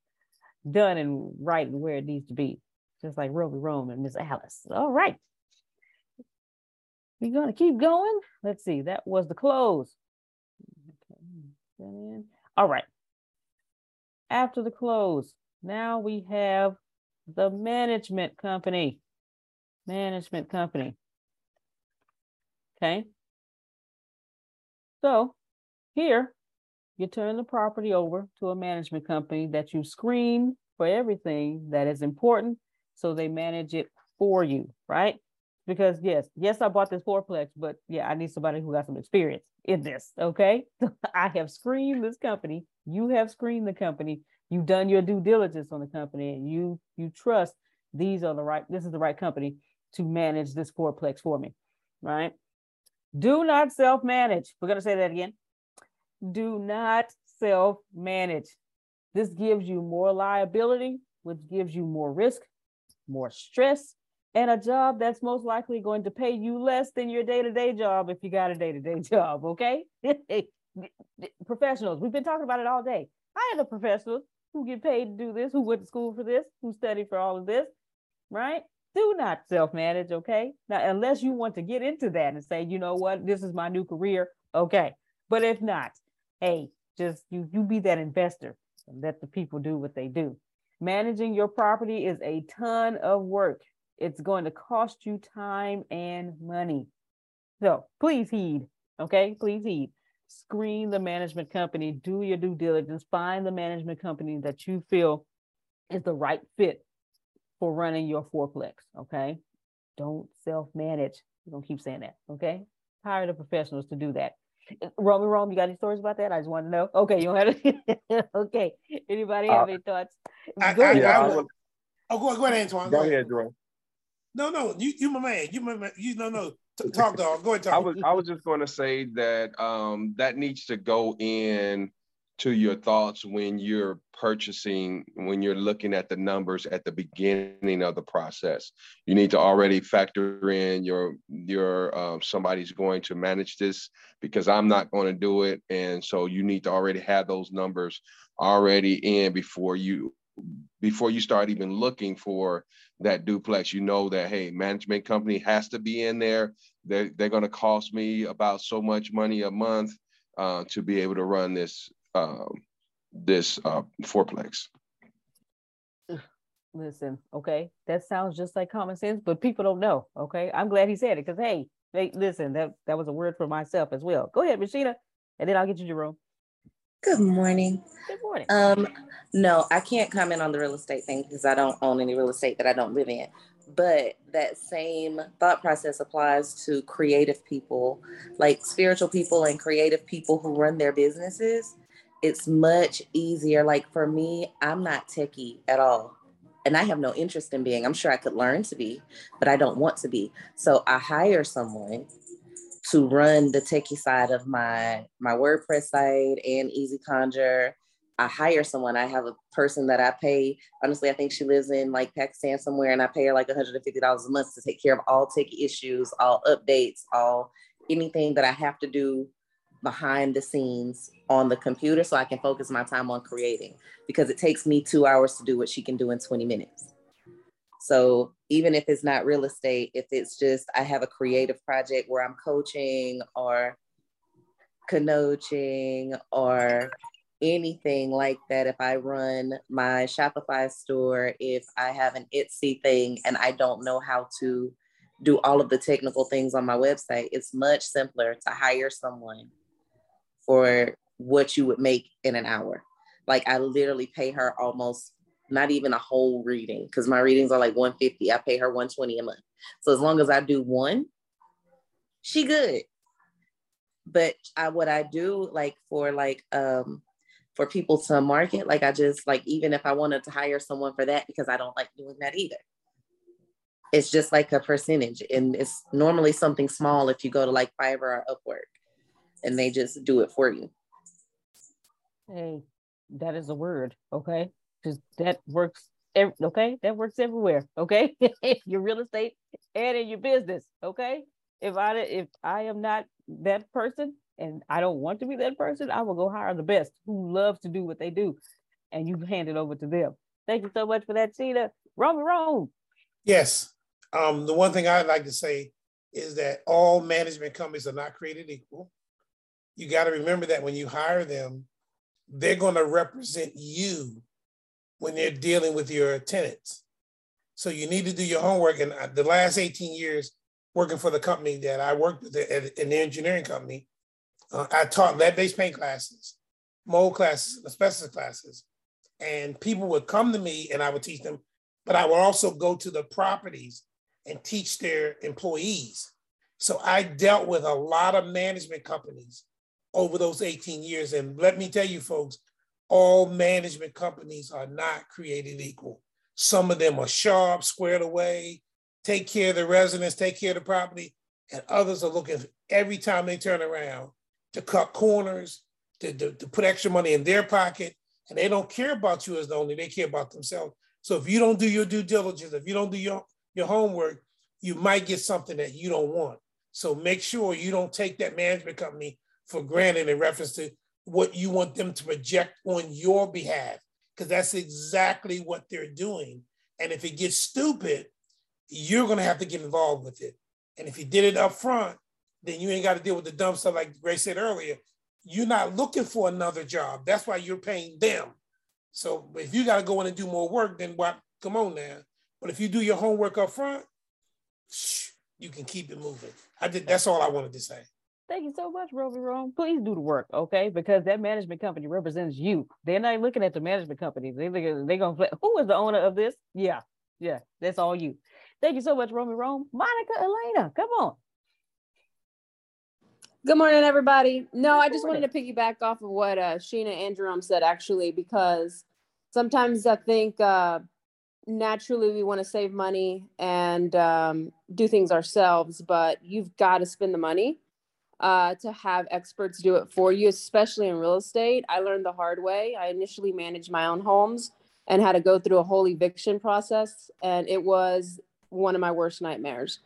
done and right and where it needs to be, just like Roby Rome and Miss Alice. All right, we're gonna keep going. Let's see. That was the close. Okay. All right. After the close, now we have the management company, management company. Okay. So here you turn the property over to a management company that you screen for everything that is important. So they manage it for you, right? Because yes, yes, I bought this fourplex, but yeah, I need somebody who got some experience in this. Okay. I have screened this company. You have screened the company. You've done your due diligence on the company, and you you trust these are the right, this is the right company to manage this fourplex for me, right? Do not self-manage. We're going to say that again. Do not self-manage. This gives you more liability, which gives you more risk, more stress, and a job that's most likely going to pay you less than your day-to-day job if you got a day-to-day job, okay? Professionals, we've been talking about it all day. I am a professional who get paid to do this, who went to school for this, who studied for all of this, right? Do not self-manage, okay? Now, unless you want to get into that and say, you know what, this is my new career, okay. But if not, hey, just you, you be that investor and let the people do what they do. Managing your property is a ton of work. It's going to cost you time and money. So please heed, okay? Please heed. Screen the management company, do your due diligence, find the management company that you feel is the right fit for running your fourplex, okay? Don't self-manage. We're going to keep saying that, okay? Hire the professionals to do that. Romy Rome, you got any stories about that? I just want to know. Okay, you don't have to. Okay. Anybody have uh, any thoughts? I, go, I, ahead. I, I would, oh, go, go ahead, Antoine. Go, go ahead, Jerome. No, no, you, you my man. You, my man. You, no, no. Talk, dog. Go ahead, talk. I was, I was just going to say that um, that needs to go in to your thoughts when you're purchasing, when you're looking at the numbers at the beginning of the process. You need to already factor in your, your uh, somebody's going to manage this because I'm not going to do it. And so you need to already have those numbers already in before you before you start even looking for that duplex. You know that, hey, management company has to be in there. They're, they're going to cost me about so much money a month uh, to be able to run this, uh, this uh, fourplex. Listen, okay, that sounds just like common sense, but people don't know, okay? I'm glad he said it because, hey, they, listen, that, that was a word for myself as well. Go ahead, Rashida, and then I'll get you Jerome. Good morning. Good morning. Um, no, I can't comment on the real estate thing because I don't own any real estate that I don't live in. But that same thought process applies to creative people, like spiritual people and creative people who run their businesses. It's much easier. Like for me, I'm not techie at all. And I have no interest in being. I'm sure I could learn to be, but I don't want to be. So I hire someone to run the techie side of my, my WordPress site and Easy Conjure I hire someone. I have a person that I pay. Honestly, I think she lives in like Pakistan somewhere, and I pay her like one hundred fifty dollars a month to take care of all tech issues, all updates, all anything that I have to do behind the scenes on the computer so I can focus my time on creating, because it takes me two hours to do what she can do in twenty minutes. So even if it's not real estate, if it's just, I have a creative project where I'm coaching or canoaching or anything like that, if I run my Shopify store, if I have an Etsy thing and I don't know how to do all of the technical things on my website, it's much simpler to hire someone for what you would make in an hour. Like, I literally pay her almost not even a whole reading, because my readings are like one hundred fifty. I pay her one hundred twenty a month. So as long as I do one, she good. But I, what I do like for like, um, for people to market, like I just like, even if I wanted to hire someone for that, because I don't like doing that either. It's just like a percentage, and it's normally something small if you go to like Fiverr or Upwork, and they just do it for you. Hey, that is a word, okay? Because that works, ev- okay? That works everywhere, okay? Your real estate and in your business, okay? If I if I am not that person, and I don't want to be that person, I will go hire the best who loves to do what they do, and you hand it over to them. Thank you so much for that, Sheena. Rome, Rome. Yes. Um, the one thing I'd like to say is that all management companies are not created equal. You got to remember that when you hire them, they're going to represent you when they're dealing with your tenants. So you need to do your homework. And the last eighteen years working for the company that I worked with, an engineering company, Uh, I taught lead-based paint classes, mold classes, asbestos classes, and people would come to me and I would teach them, but I would also go to the properties and teach their employees. So I dealt with a lot of management companies over those eighteen years. And let me tell you folks, all management companies are not created equal. Some of them are sharp, squared away, take care of the residents, take care of the property, and others are looking every time they turn around to cut corners, to, to, to put extra money in their pocket. And they don't care about you as the owner, they care about themselves. So if you don't do your due diligence, if you don't do your, your homework, you might get something that you don't want. So make sure you don't take that management company for granted in reference to what you want them to project on your behalf, because that's exactly what they're doing. And if it gets stupid, you're gonna have to get involved with it. And if you did it up front, then you ain't got to deal with the dumb stuff like Grace said earlier. You're not looking for another job. That's why you're paying them. So if you got to go in and do more work, then why, come on now. But if you do your homework up front, you can keep it moving. I did. That's all I wanted to say. Thank you so much, Roby Rome. Please do the work, okay? Because that management company represents you. They're not looking at the management company. They're they going to play, who is the owner of this? Yeah, yeah, that's all you. Thank you so much, Roby Rome. Monica, Elena, come on. Good morning, everybody. No, I just wanted to piggyback off of what uh, Sheena and Jerome said, actually, because sometimes I think uh, naturally we want to save money and um, do things ourselves, but you've got to spend the money uh, to have experts do it for you, especially in real estate. I learned the hard way. I initially managed my own homes and had to go through a whole eviction process, and it was one of my worst nightmares.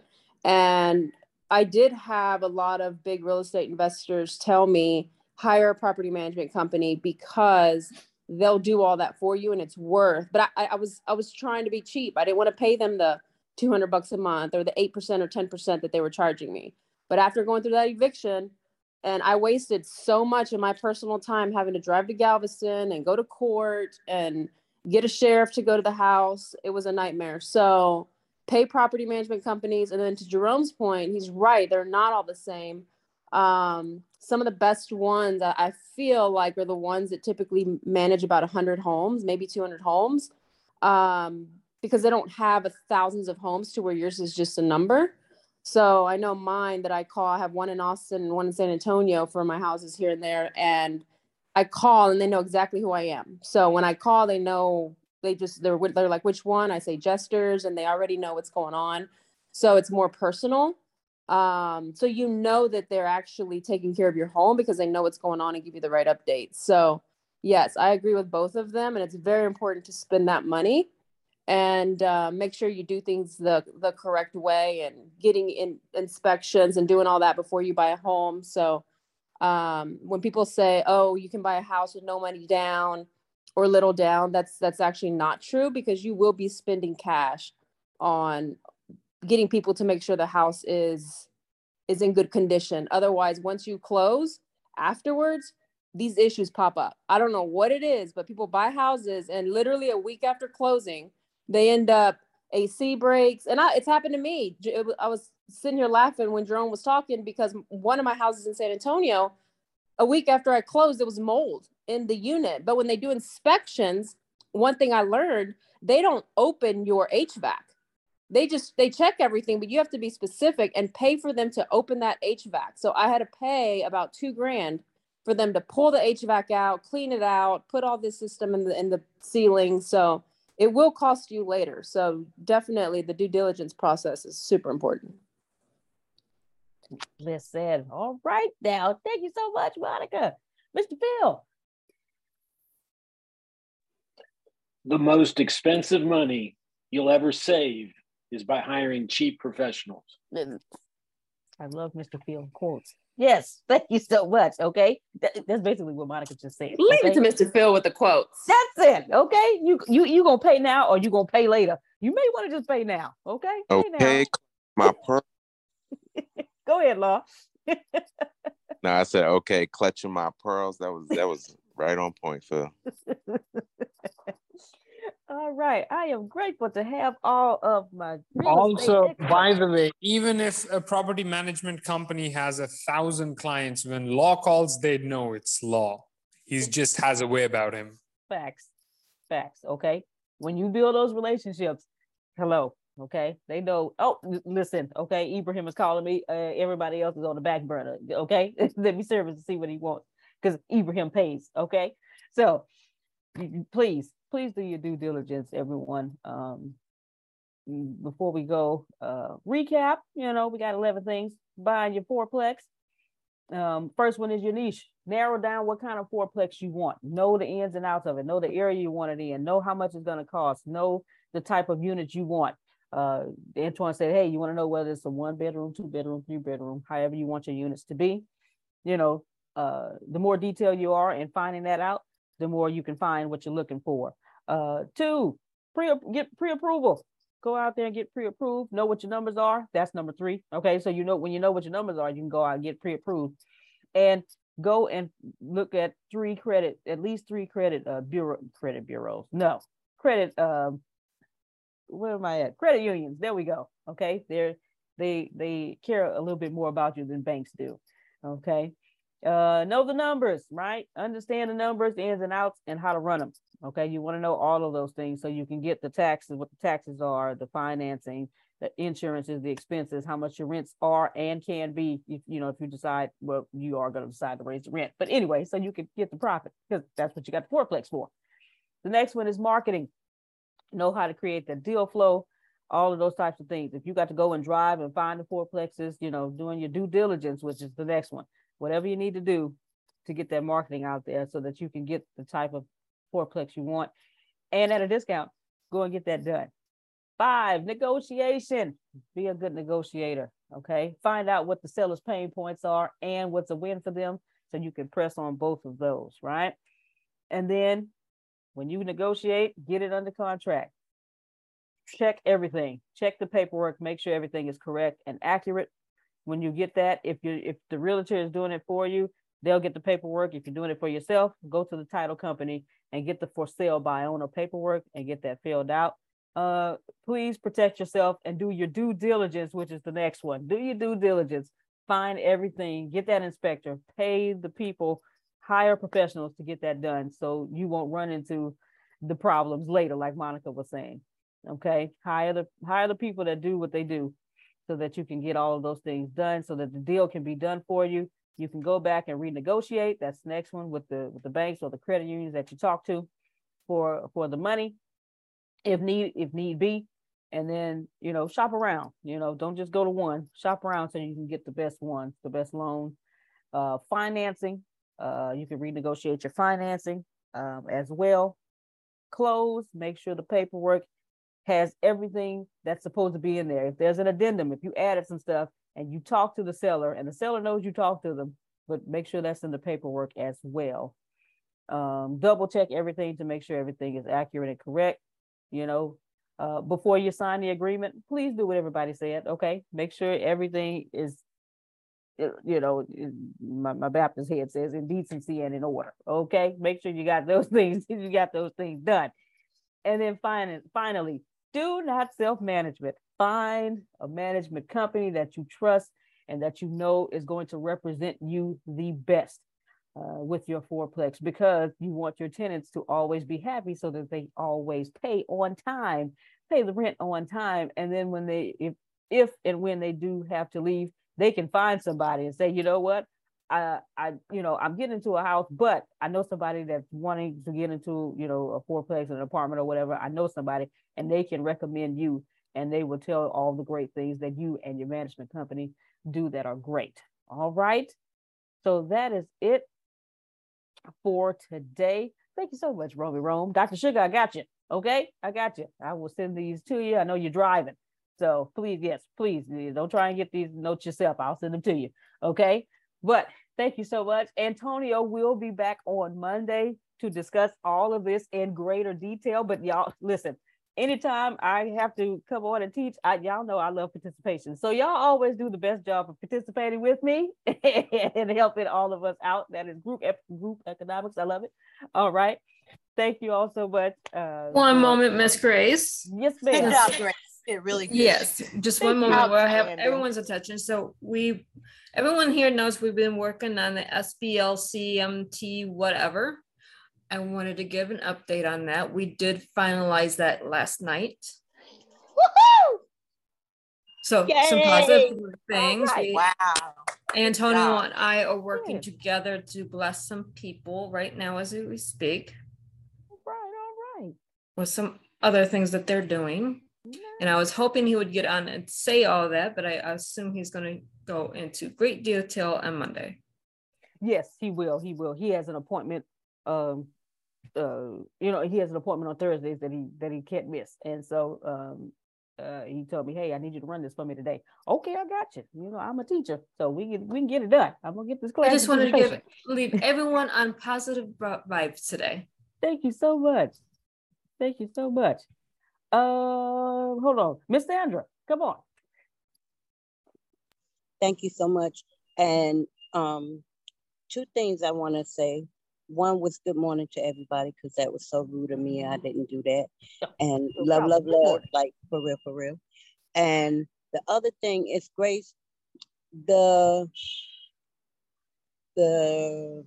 And I did have a lot of big real estate investors tell me, hire a property management company because they'll do all that for you and it's worth. But I, I was I was trying to be cheap. I didn't want to pay them the two hundred bucks a month or the eight percent or ten percent that they were charging me. But after going through that eviction, and I wasted so much of my personal time having to drive to Galveston and go to court and get a sheriff to go to the house, it was a nightmare. So pay property management companies. And then to Jerome's point, he's right. They're not all the same. Um, some of the best ones I feel like are the ones that typically manage about one hundred homes, maybe two hundred homes, um, because they don't have thousands of homes to where yours is just a number. So I know mine that I call, I have one in Austin and one in San Antonio for my houses here and there. And I call and they know exactly who I am. So when I call, they know. They just, they're, they're like, which one? I say Jesters, and they already know what's going on. So it's more personal. Um, so you know that they're actually taking care of your home because they know what's going on and give you the right updates. So Yes, I agree with both of them. And it's very important to spend that money and uh, make sure you do things the, the correct way, and getting in inspections and doing all that before you buy a home. So um, when people say, oh, you can buy a house with no money down or little down, that's that's actually not true, because you will be spending cash on getting people to make sure the house is is in good condition. Otherwise, once you close afterwards, these issues pop up. I don't know what it is, but people buy houses and literally a week after closing, they end up A C breaks. And I, it's happened to me. I was sitting here laughing when Jerome was talking, because one of my houses in San Antonio, a week after I closed, there was mold in the unit. But when they do inspections, one thing I learned, they don't open your H V A C. They just, they check everything, but you have to be specific and pay for them to open that H V A C. So I had to pay about two grand for them to pull the H V A C out, clean it out, put all this system in the, in the ceiling. So it will cost you later. So definitely the due diligence process is super important. Listen, all right now. Thank you so much, Monica. Mister Bill. The most expensive money you'll ever save is by hiring cheap professionals. I love Mister Field quotes. Yes, thank you so much. Okay, that, that's basically what Monica just said. Leave okay? it to Mister Phil with the quotes. That's it. Okay, you you you gonna pay now or you gonna pay later? You may want to just pay now. Okay. Pay okay. Now. My purse. Go ahead, Law. No, I said okay. Clutching my pearls. That was that was right on point, Phil. All right, I am grateful to have all of my. Also, by the way, even if a property management company has a thousand clients, when Law calls, they know it's Law. He just has a way about him. Facts, facts. Okay, when you build those relationships, hello. Okay, they know. Oh, listen. Okay, Ibrahim is calling me. Uh, everybody else is on the back burner. Okay, let me service to see what he wants, because Ibrahim pays. Okay, so please. Please do your due diligence, everyone. Um, before we go, uh, recap, you know, we got eleven things. Buying your fourplex. Um, first one is your niche. Narrow down what kind of fourplex you want. Know the ins and outs of it. Know the area you want it in. Know how much it's going to cost. Know the type of unit you want. Uh, Antoine said, hey, you want to know whether it's a one bedroom, two bedroom, three bedroom, however you want your units to be. You know, uh, the more detailed you are in finding that out, the more you can find what you're looking for. Uh, two, pre get pre-approval. Go out there and get pre-approved. Know what your numbers are. That's number three. Okay, so you know when you know what your numbers are, you can go out and get pre-approved, and go and look at three credit, at least three credit uh, bureau, credit bureaus. No, credit. Um, where am I at? Credit unions. There we go. Okay, they're they they care a little bit more about you than banks do. Okay. Uh, know the numbers, right? Understand the numbers, the ins and outs, and how to run them. Okay, you want to know all of those things so you can get the taxes, what the taxes are, the financing, the insurances, the expenses, how much your rents are and can be. If you know, if you decide, well, you are going to decide to raise the rent, but anyway, so you can get the profit, because that's what you got the fourplex for. The next one is marketing. Know how to create the deal flow, all of those types of things. If you got to go and drive and find the fourplexes, you know, doing your due diligence, which is the next one. Whatever you need to do to get that marketing out there so that you can get the type of fourplex you want. And at a discount, go and get that done. Five, negotiation. Be a good negotiator, okay? Find out what the seller's pain points are and what's a win for them so you can press on both of those, right? And then when you negotiate, get it under contract. Check everything. Check the paperwork. Make sure everything is correct and accurate. When you get that, if you if the realtor is doing it for you, they'll get the paperwork. If you're doing it for yourself, go to the title company and get the for sale by owner paperwork and get that filled out. Uh, please protect yourself and do your due diligence, which is the next one. Do your due diligence. Find everything. Get that inspector. Pay the people. Hire professionals to get that done so you won't run into the problems later, like Monica was saying. Okay? Hire the hire the people that do what they do, so that you can get all of those things done so that the deal can be done for you. You can go back and renegotiate. That's the next one with the with the banks or the credit unions that you talk to for, for the money if need if need be. And then, you know, shop around. You know, don't just go to one. Shop around so you can get the best one, the best loan. Uh, financing. Uh, you can renegotiate your financing. um, as well. Close, make sure the paperwork has everything that's supposed to be in there. If there's an addendum, if you added some stuff and you talk to the seller and the seller knows you talked to them, but make sure that's in the paperwork as well. Um, double check everything to make sure everything is accurate and correct. You know, uh, before you sign the agreement, please do what everybody said. Okay, make sure everything is, you know, my, my Baptist head says in decency and in order. Okay, make sure you got those things, you got those things done. And then fin- finally, do not self-management. Find a management company that you trust and that you know is going to represent you the best uh, with your fourplex, because you want your tenants to always be happy so that they always pay on time, pay the rent on time. And then when they, if, if and when they do have to leave, they can find somebody and say, you know what, I, I, you know, I'm getting into a house, but I know somebody that's wanting to get into, you know, a fourplex or an apartment or whatever. I know somebody, and they can recommend you, and they will tell all the great things that you and your management company do that are great. All right. So that is it for today. Thank you so much, Romy Rome. Doctor Sugar, I got you. Okay. I got you. I will send these to you. I know you're driving. So please, yes, please don't try and get these notes yourself. I'll send them to you. Okay. But thank you so much. Antonio will be back on Monday to discuss all of this in greater detail. But y'all, listen, anytime I have to come on and teach, I, y'all know I love participation. So y'all always do the best job of participating with me and helping all of us out. That is group, group economics. I love it. All right. Thank you all so much. Uh, one moment, Miss Grace. Yes, ma'am. Grace. It really good. Yes, just one moment where I have everyone's attention. So we, everyone here knows we've been working on the S B L C M T whatever. I wanted to give an update on that. We did finalize that last night. Woohoo! So yay! Some positive things. Right. We, wow. Antonio wow. and I are working good. together to bless some people right now as we speak. All right, all right. With some other things that they're doing. And I was hoping he would get on and say all that, but I assume he's going to go into great detail on Monday. Yes, he will. He will. He has an appointment. Um, uh, you know, he has an appointment on Thursdays that he that he can't miss. And so um, uh, he told me, "Hey, I need you to run this for me today." Okay, I got you. You know, I'm a teacher, so we can we can get it done. I'm gonna get this class. I just wanted to give leave everyone on positive vibes today. Thank you so much. Thank you so much. Uh, hold on, Miss Sandra, come on. Thank you so much. And um, two things I want to say. One was good morning to everybody, because that was so rude of me. I didn't do that. And love, love, love, like for real, for real. And the other thing is, Grace, the the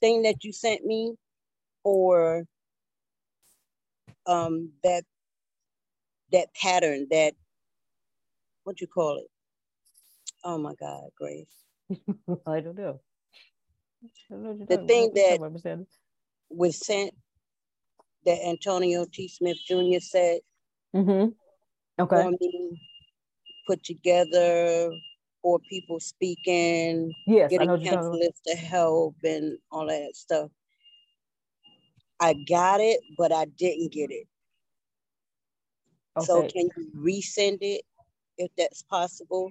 thing that you sent me for um, that. that pattern, that, what you call it? Oh my God, Grace. I don't know. I don't know what you're the thing about. That was sent, that Antonio T. Smith Junior said, mm-hmm. Okay. For me, put together for people speaking, yes, getting counselors to help and all that stuff. I got it, but I didn't get it. Okay. So can you resend it if that's possible?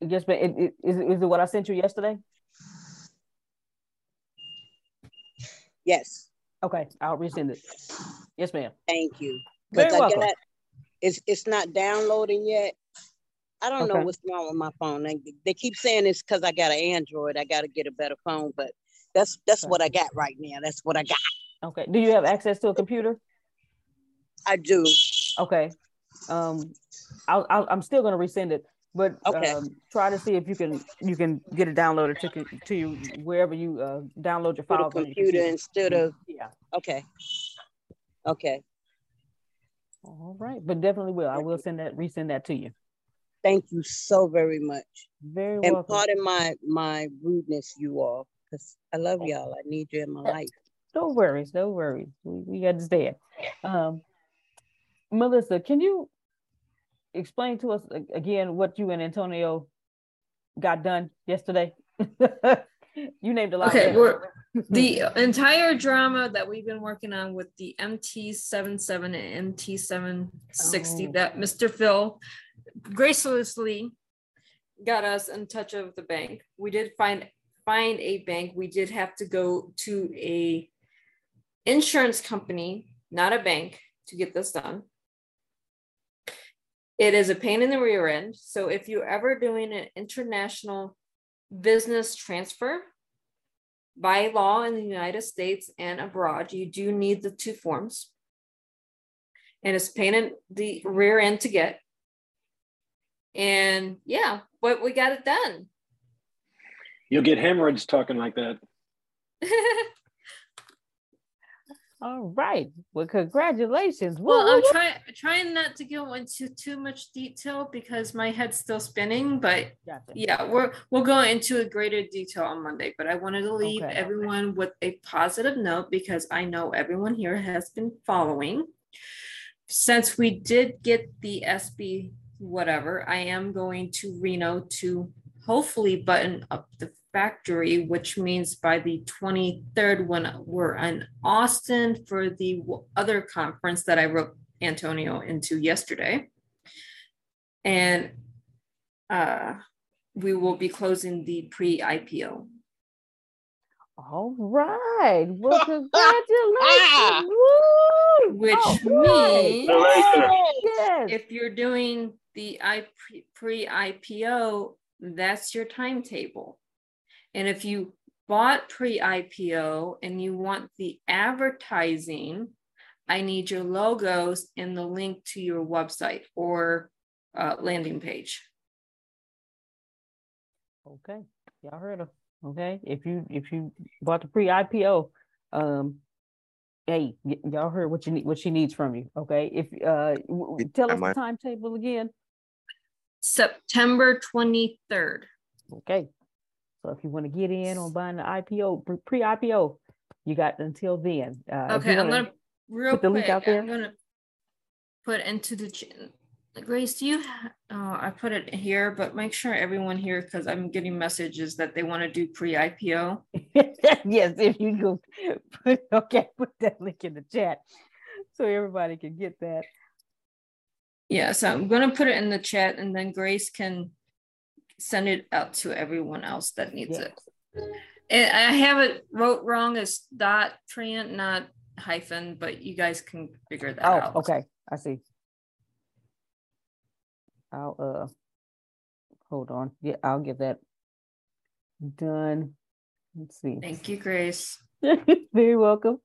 Yes, but it, it, is, is it what I sent you yesterday? Yes. Okay, I'll resend it. Yes, ma'am. Thank you. Very welcome. Got, it's, it's not downloading yet. I don't okay. know what's wrong with my phone. They, they keep saying it's because I got an Android. I got to get a better phone, but that's, that's okay. what I got right now. That's what I got. Okay. Do you have access to a computer? I do. Okay. Um, I'll, I'll, I'm still going to resend it, but okay. um, try to see if you can you can get it downloaded to, to you wherever you uh, download your file. Computer, computer instead of yeah. Okay. Okay. All right, but definitely will. Thank I will send that resend that to you. Thank you so very much. Very and welcome. And pardon my my rudeness, you all, because I love y'all. I need you in my life. No worries. No worries. We, we understand. Um. Melissa, can you explain to us again what you and Antonio got done yesterday? You named a lot. Okay, we're, The entire drama that we've been working on with the M T seventy-seven and M T seven sixty oh. that Mister Phil graciously got us in touch of the bank. We did find find a bank. We did have to go to a insurance company, not a bank, to get this done. It is a pain in the rear end. So if you're ever doing an international business transfer, by law in the United States and abroad, you do need the two forms. And it's a pain in the rear end to get. And yeah, but we got it done. You'll get hemorrhoids talking like that. All right. Well, congratulations. Well, woo, I'm woo. try, trying not to go into too much detail because my head's still spinning. But gotcha. yeah, we're, we'll go into a greater detail on Monday. But I wanted to leave okay, everyone okay. with a positive note because I know everyone here has been following. Since we did get the S B whatever, I am going to Reno to hopefully button up the factory, which means by the twenty-third when we're in Austin for the other conference that I wrote Antonio into yesterday. And uh, we will be closing the pre-I P O. All right. Well, congratulations. Woo! Which oh, means yes. if you're doing the pre-I P O, that's your timetable. And if you bought pre-I P O and you want the advertising, I need your logos and the link to your website or uh, landing page. Okay, y'all heard them. Okay, if you if you bought the pre-I P O, um, hey, y- y'all heard what you need, what she needs from you. Okay, if uh, w- tell us the timetable again. September twenty-third. Okay. So if you want to get in on buying the I P O, pre-I P O, you got until then. Uh, okay, I'm going to real put the quick, link out there. I'm going to put into the, Grace, do you, oh, I put it here, but make sure everyone here, because I'm getting messages that they want to do pre-I P O. Yes, if you go, put, okay, put that link in the chat so everybody can get that. Yeah, so I'm going to put it in the chat and then Grace can send it out to everyone else that needs yes. it. And I have it wrote wrong as dot trend, not hyphen, but you guys can figure that oh, out. Okay, I see. I'll uh hold on. Yeah, I'll get that done. Let's see. Thank you, Grace. Very welcome.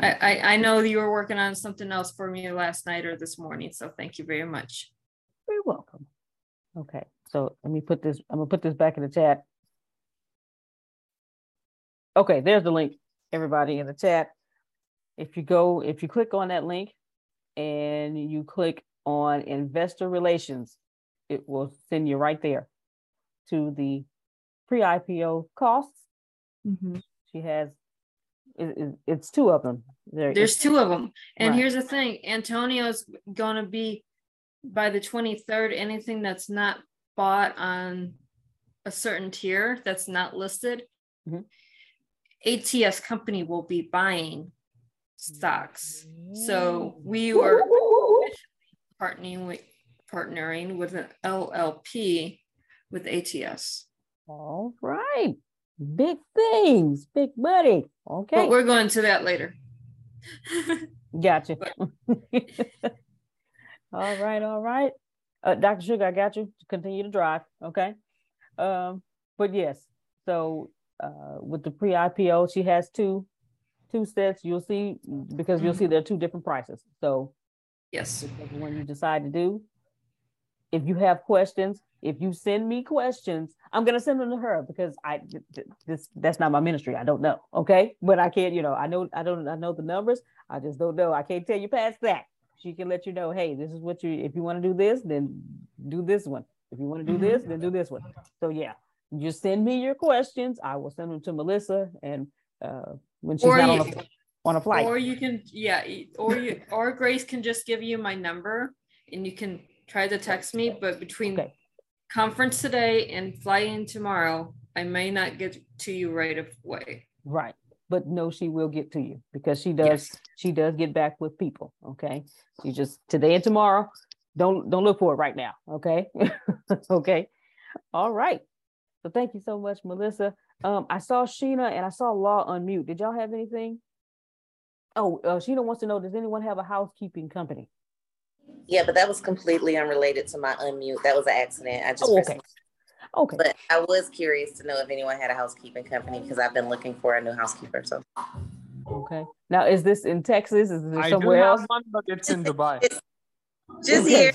I, I I know you were working on something else for me last night or this morning, so thank you very much. You're welcome. Okay. So let me put this, I'm gonna put this back in the chat. Okay, there's the link, everybody in the chat. If you go, if you click on that link and you click on investor relations, it will send you right there to the pre-I P O costs. Mm-hmm. She has, it, it, it's two of them. There, There's two of them. And right. here's the thing, Antonio's gonna be by the twenty-third, anything that's not bought on a certain tier that's not listed, mm-hmm. A T S company will be buying stocks. So we are partnering with, partnering with an L L P with A T S. All right. Big things, big money. Okay. But we're going to that later. Gotcha. All right. All right. Uh, Doctor Sugar, I got you. Continue to drive, okay? Um, but yes, so uh, with the pre-I P O, she has two, two sets. You'll see because you'll see there are two different prices. So yes, whichever one you decide to do. If you have questions, if you send me questions, I'm gonna send them to her because I this that's not my ministry. I don't know, okay? But I can't, you know, I know I don't I know the numbers. I just don't know. I can't tell you past that. She can let you know, hey, this is what you, if you want to do this, then do this one. If you want to do this, then do this one. So yeah, just send me your questions. I will send them to Melissa and uh, when she's or not you, on, a, on a flight. Or you can, yeah, or you, or Grace can just give you my number and you can try to text me, but between okay. conference today and flying tomorrow, I may not get to you right away. Right, but no, she will get to you because she does. Yes. She does get back with people. Okay. You just today and tomorrow. Don't, don't look for it right now. Okay. Okay. All right. So thank you so much, Melissa. Um, I saw Sheena and I saw Law unmute. Did y'all have anything? Oh, uh, Sheena wants to know, does anyone have a housekeeping company? Yeah, but that was completely unrelated to my unmute. That was an accident. I just oh, okay. Okay. But I was curious to know if anyone had a housekeeping company because I've been looking for a new housekeeper. So. Okay. Now, is this in Texas? Is this somewhere else? I do have one, but it's in Dubai. Just here.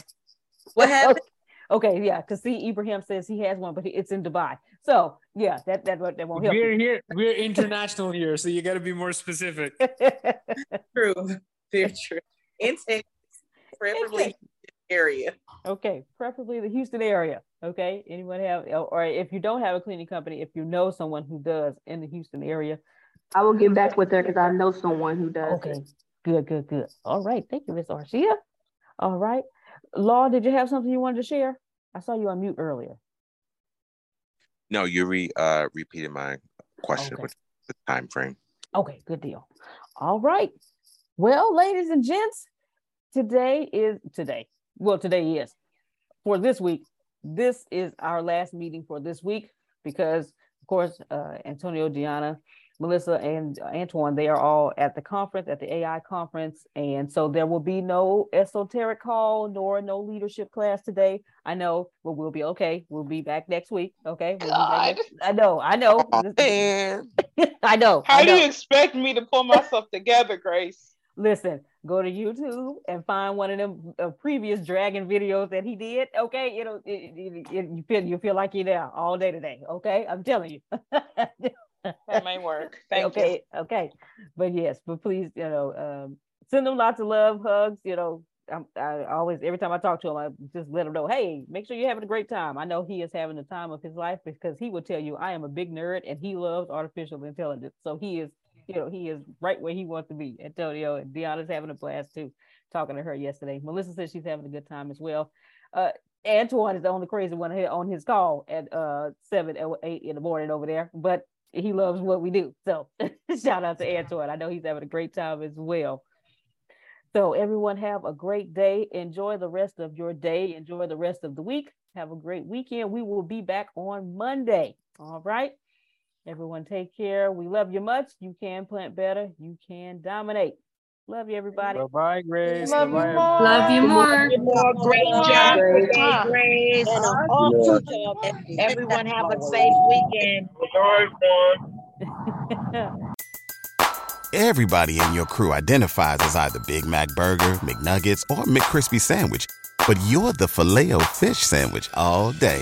What happened? Okay. Okay, yeah. Because see, Ibrahim says he has one, but it's in Dubai. So yeah, that that, that won't help. We're you. Here. We're international here, so you got to be more specific. True. Very true. In Texas, preferably. Area. Okay, preferably the Houston area. Okay, anyone have, or if you don't have a cleaning company, if you know someone who does in the Houston area, I will get back with her because I know someone who does. Okay, good, good, good. All right, thank you, Miss Arshia. All right, Law, did you have something you wanted to share? I saw you on mute earlier. No, you re uh, repeated my question okay. with the time frame. Okay, good deal. All right. Well, ladies and gents, today is today. Well, today is for this week. This is our last meeting for this week because, of course, uh, Antonio, Deanna, Melissa, and Antoine, they are all at the conference, at the A I conference. And so there will be no esoteric call nor no leadership class today. I know, but we'll be okay. We'll be back next week. Okay. We'll God. Next, I know. I know. Oh, man. I know. How I know. do you expect me to pull myself together, Grace? Listen, go to YouTube and find one of them uh, previous dragon videos that he did. Okay, it'll it, it, it, you feel you feel like you're there all day today. Okay, I'm telling you, that may work. Thank okay, you. Okay, okay, but yes, but please, you know, um, send them lots of love, hugs. You know, I'm, I always every time I talk to him, I just let him know, hey, make sure you're having a great time. I know he is having the time of his life because he will tell you, I am a big nerd and he loves artificial intelligence, so he is. You know, he is right where he wants to be. Antonio and Deanna's having a blast too, talking to her yesterday. Melissa says she's having a good time as well. Uh, Antoine is the only crazy one here on his call at uh, seven or eight in the morning over there, but he loves what we do. So shout out to Antoine. I know he's having a great time as well. So everyone have a great day. Enjoy the rest of your day. Enjoy the rest of the week. Have a great weekend. We will be back on Monday. All right. Everyone take care. We love you much. You can plant better. You can dominate. Love you, everybody. Bye-bye, Grace. Love, Bye-bye. You love you more. Love you more. Great job. Great, Grace. Everyone have a safe weekend. Everybody in your crew identifies as either Big Mac Burger, McNuggets, or McCrispy Sandwich. But you're the Filet-O-Fish Sandwich all day.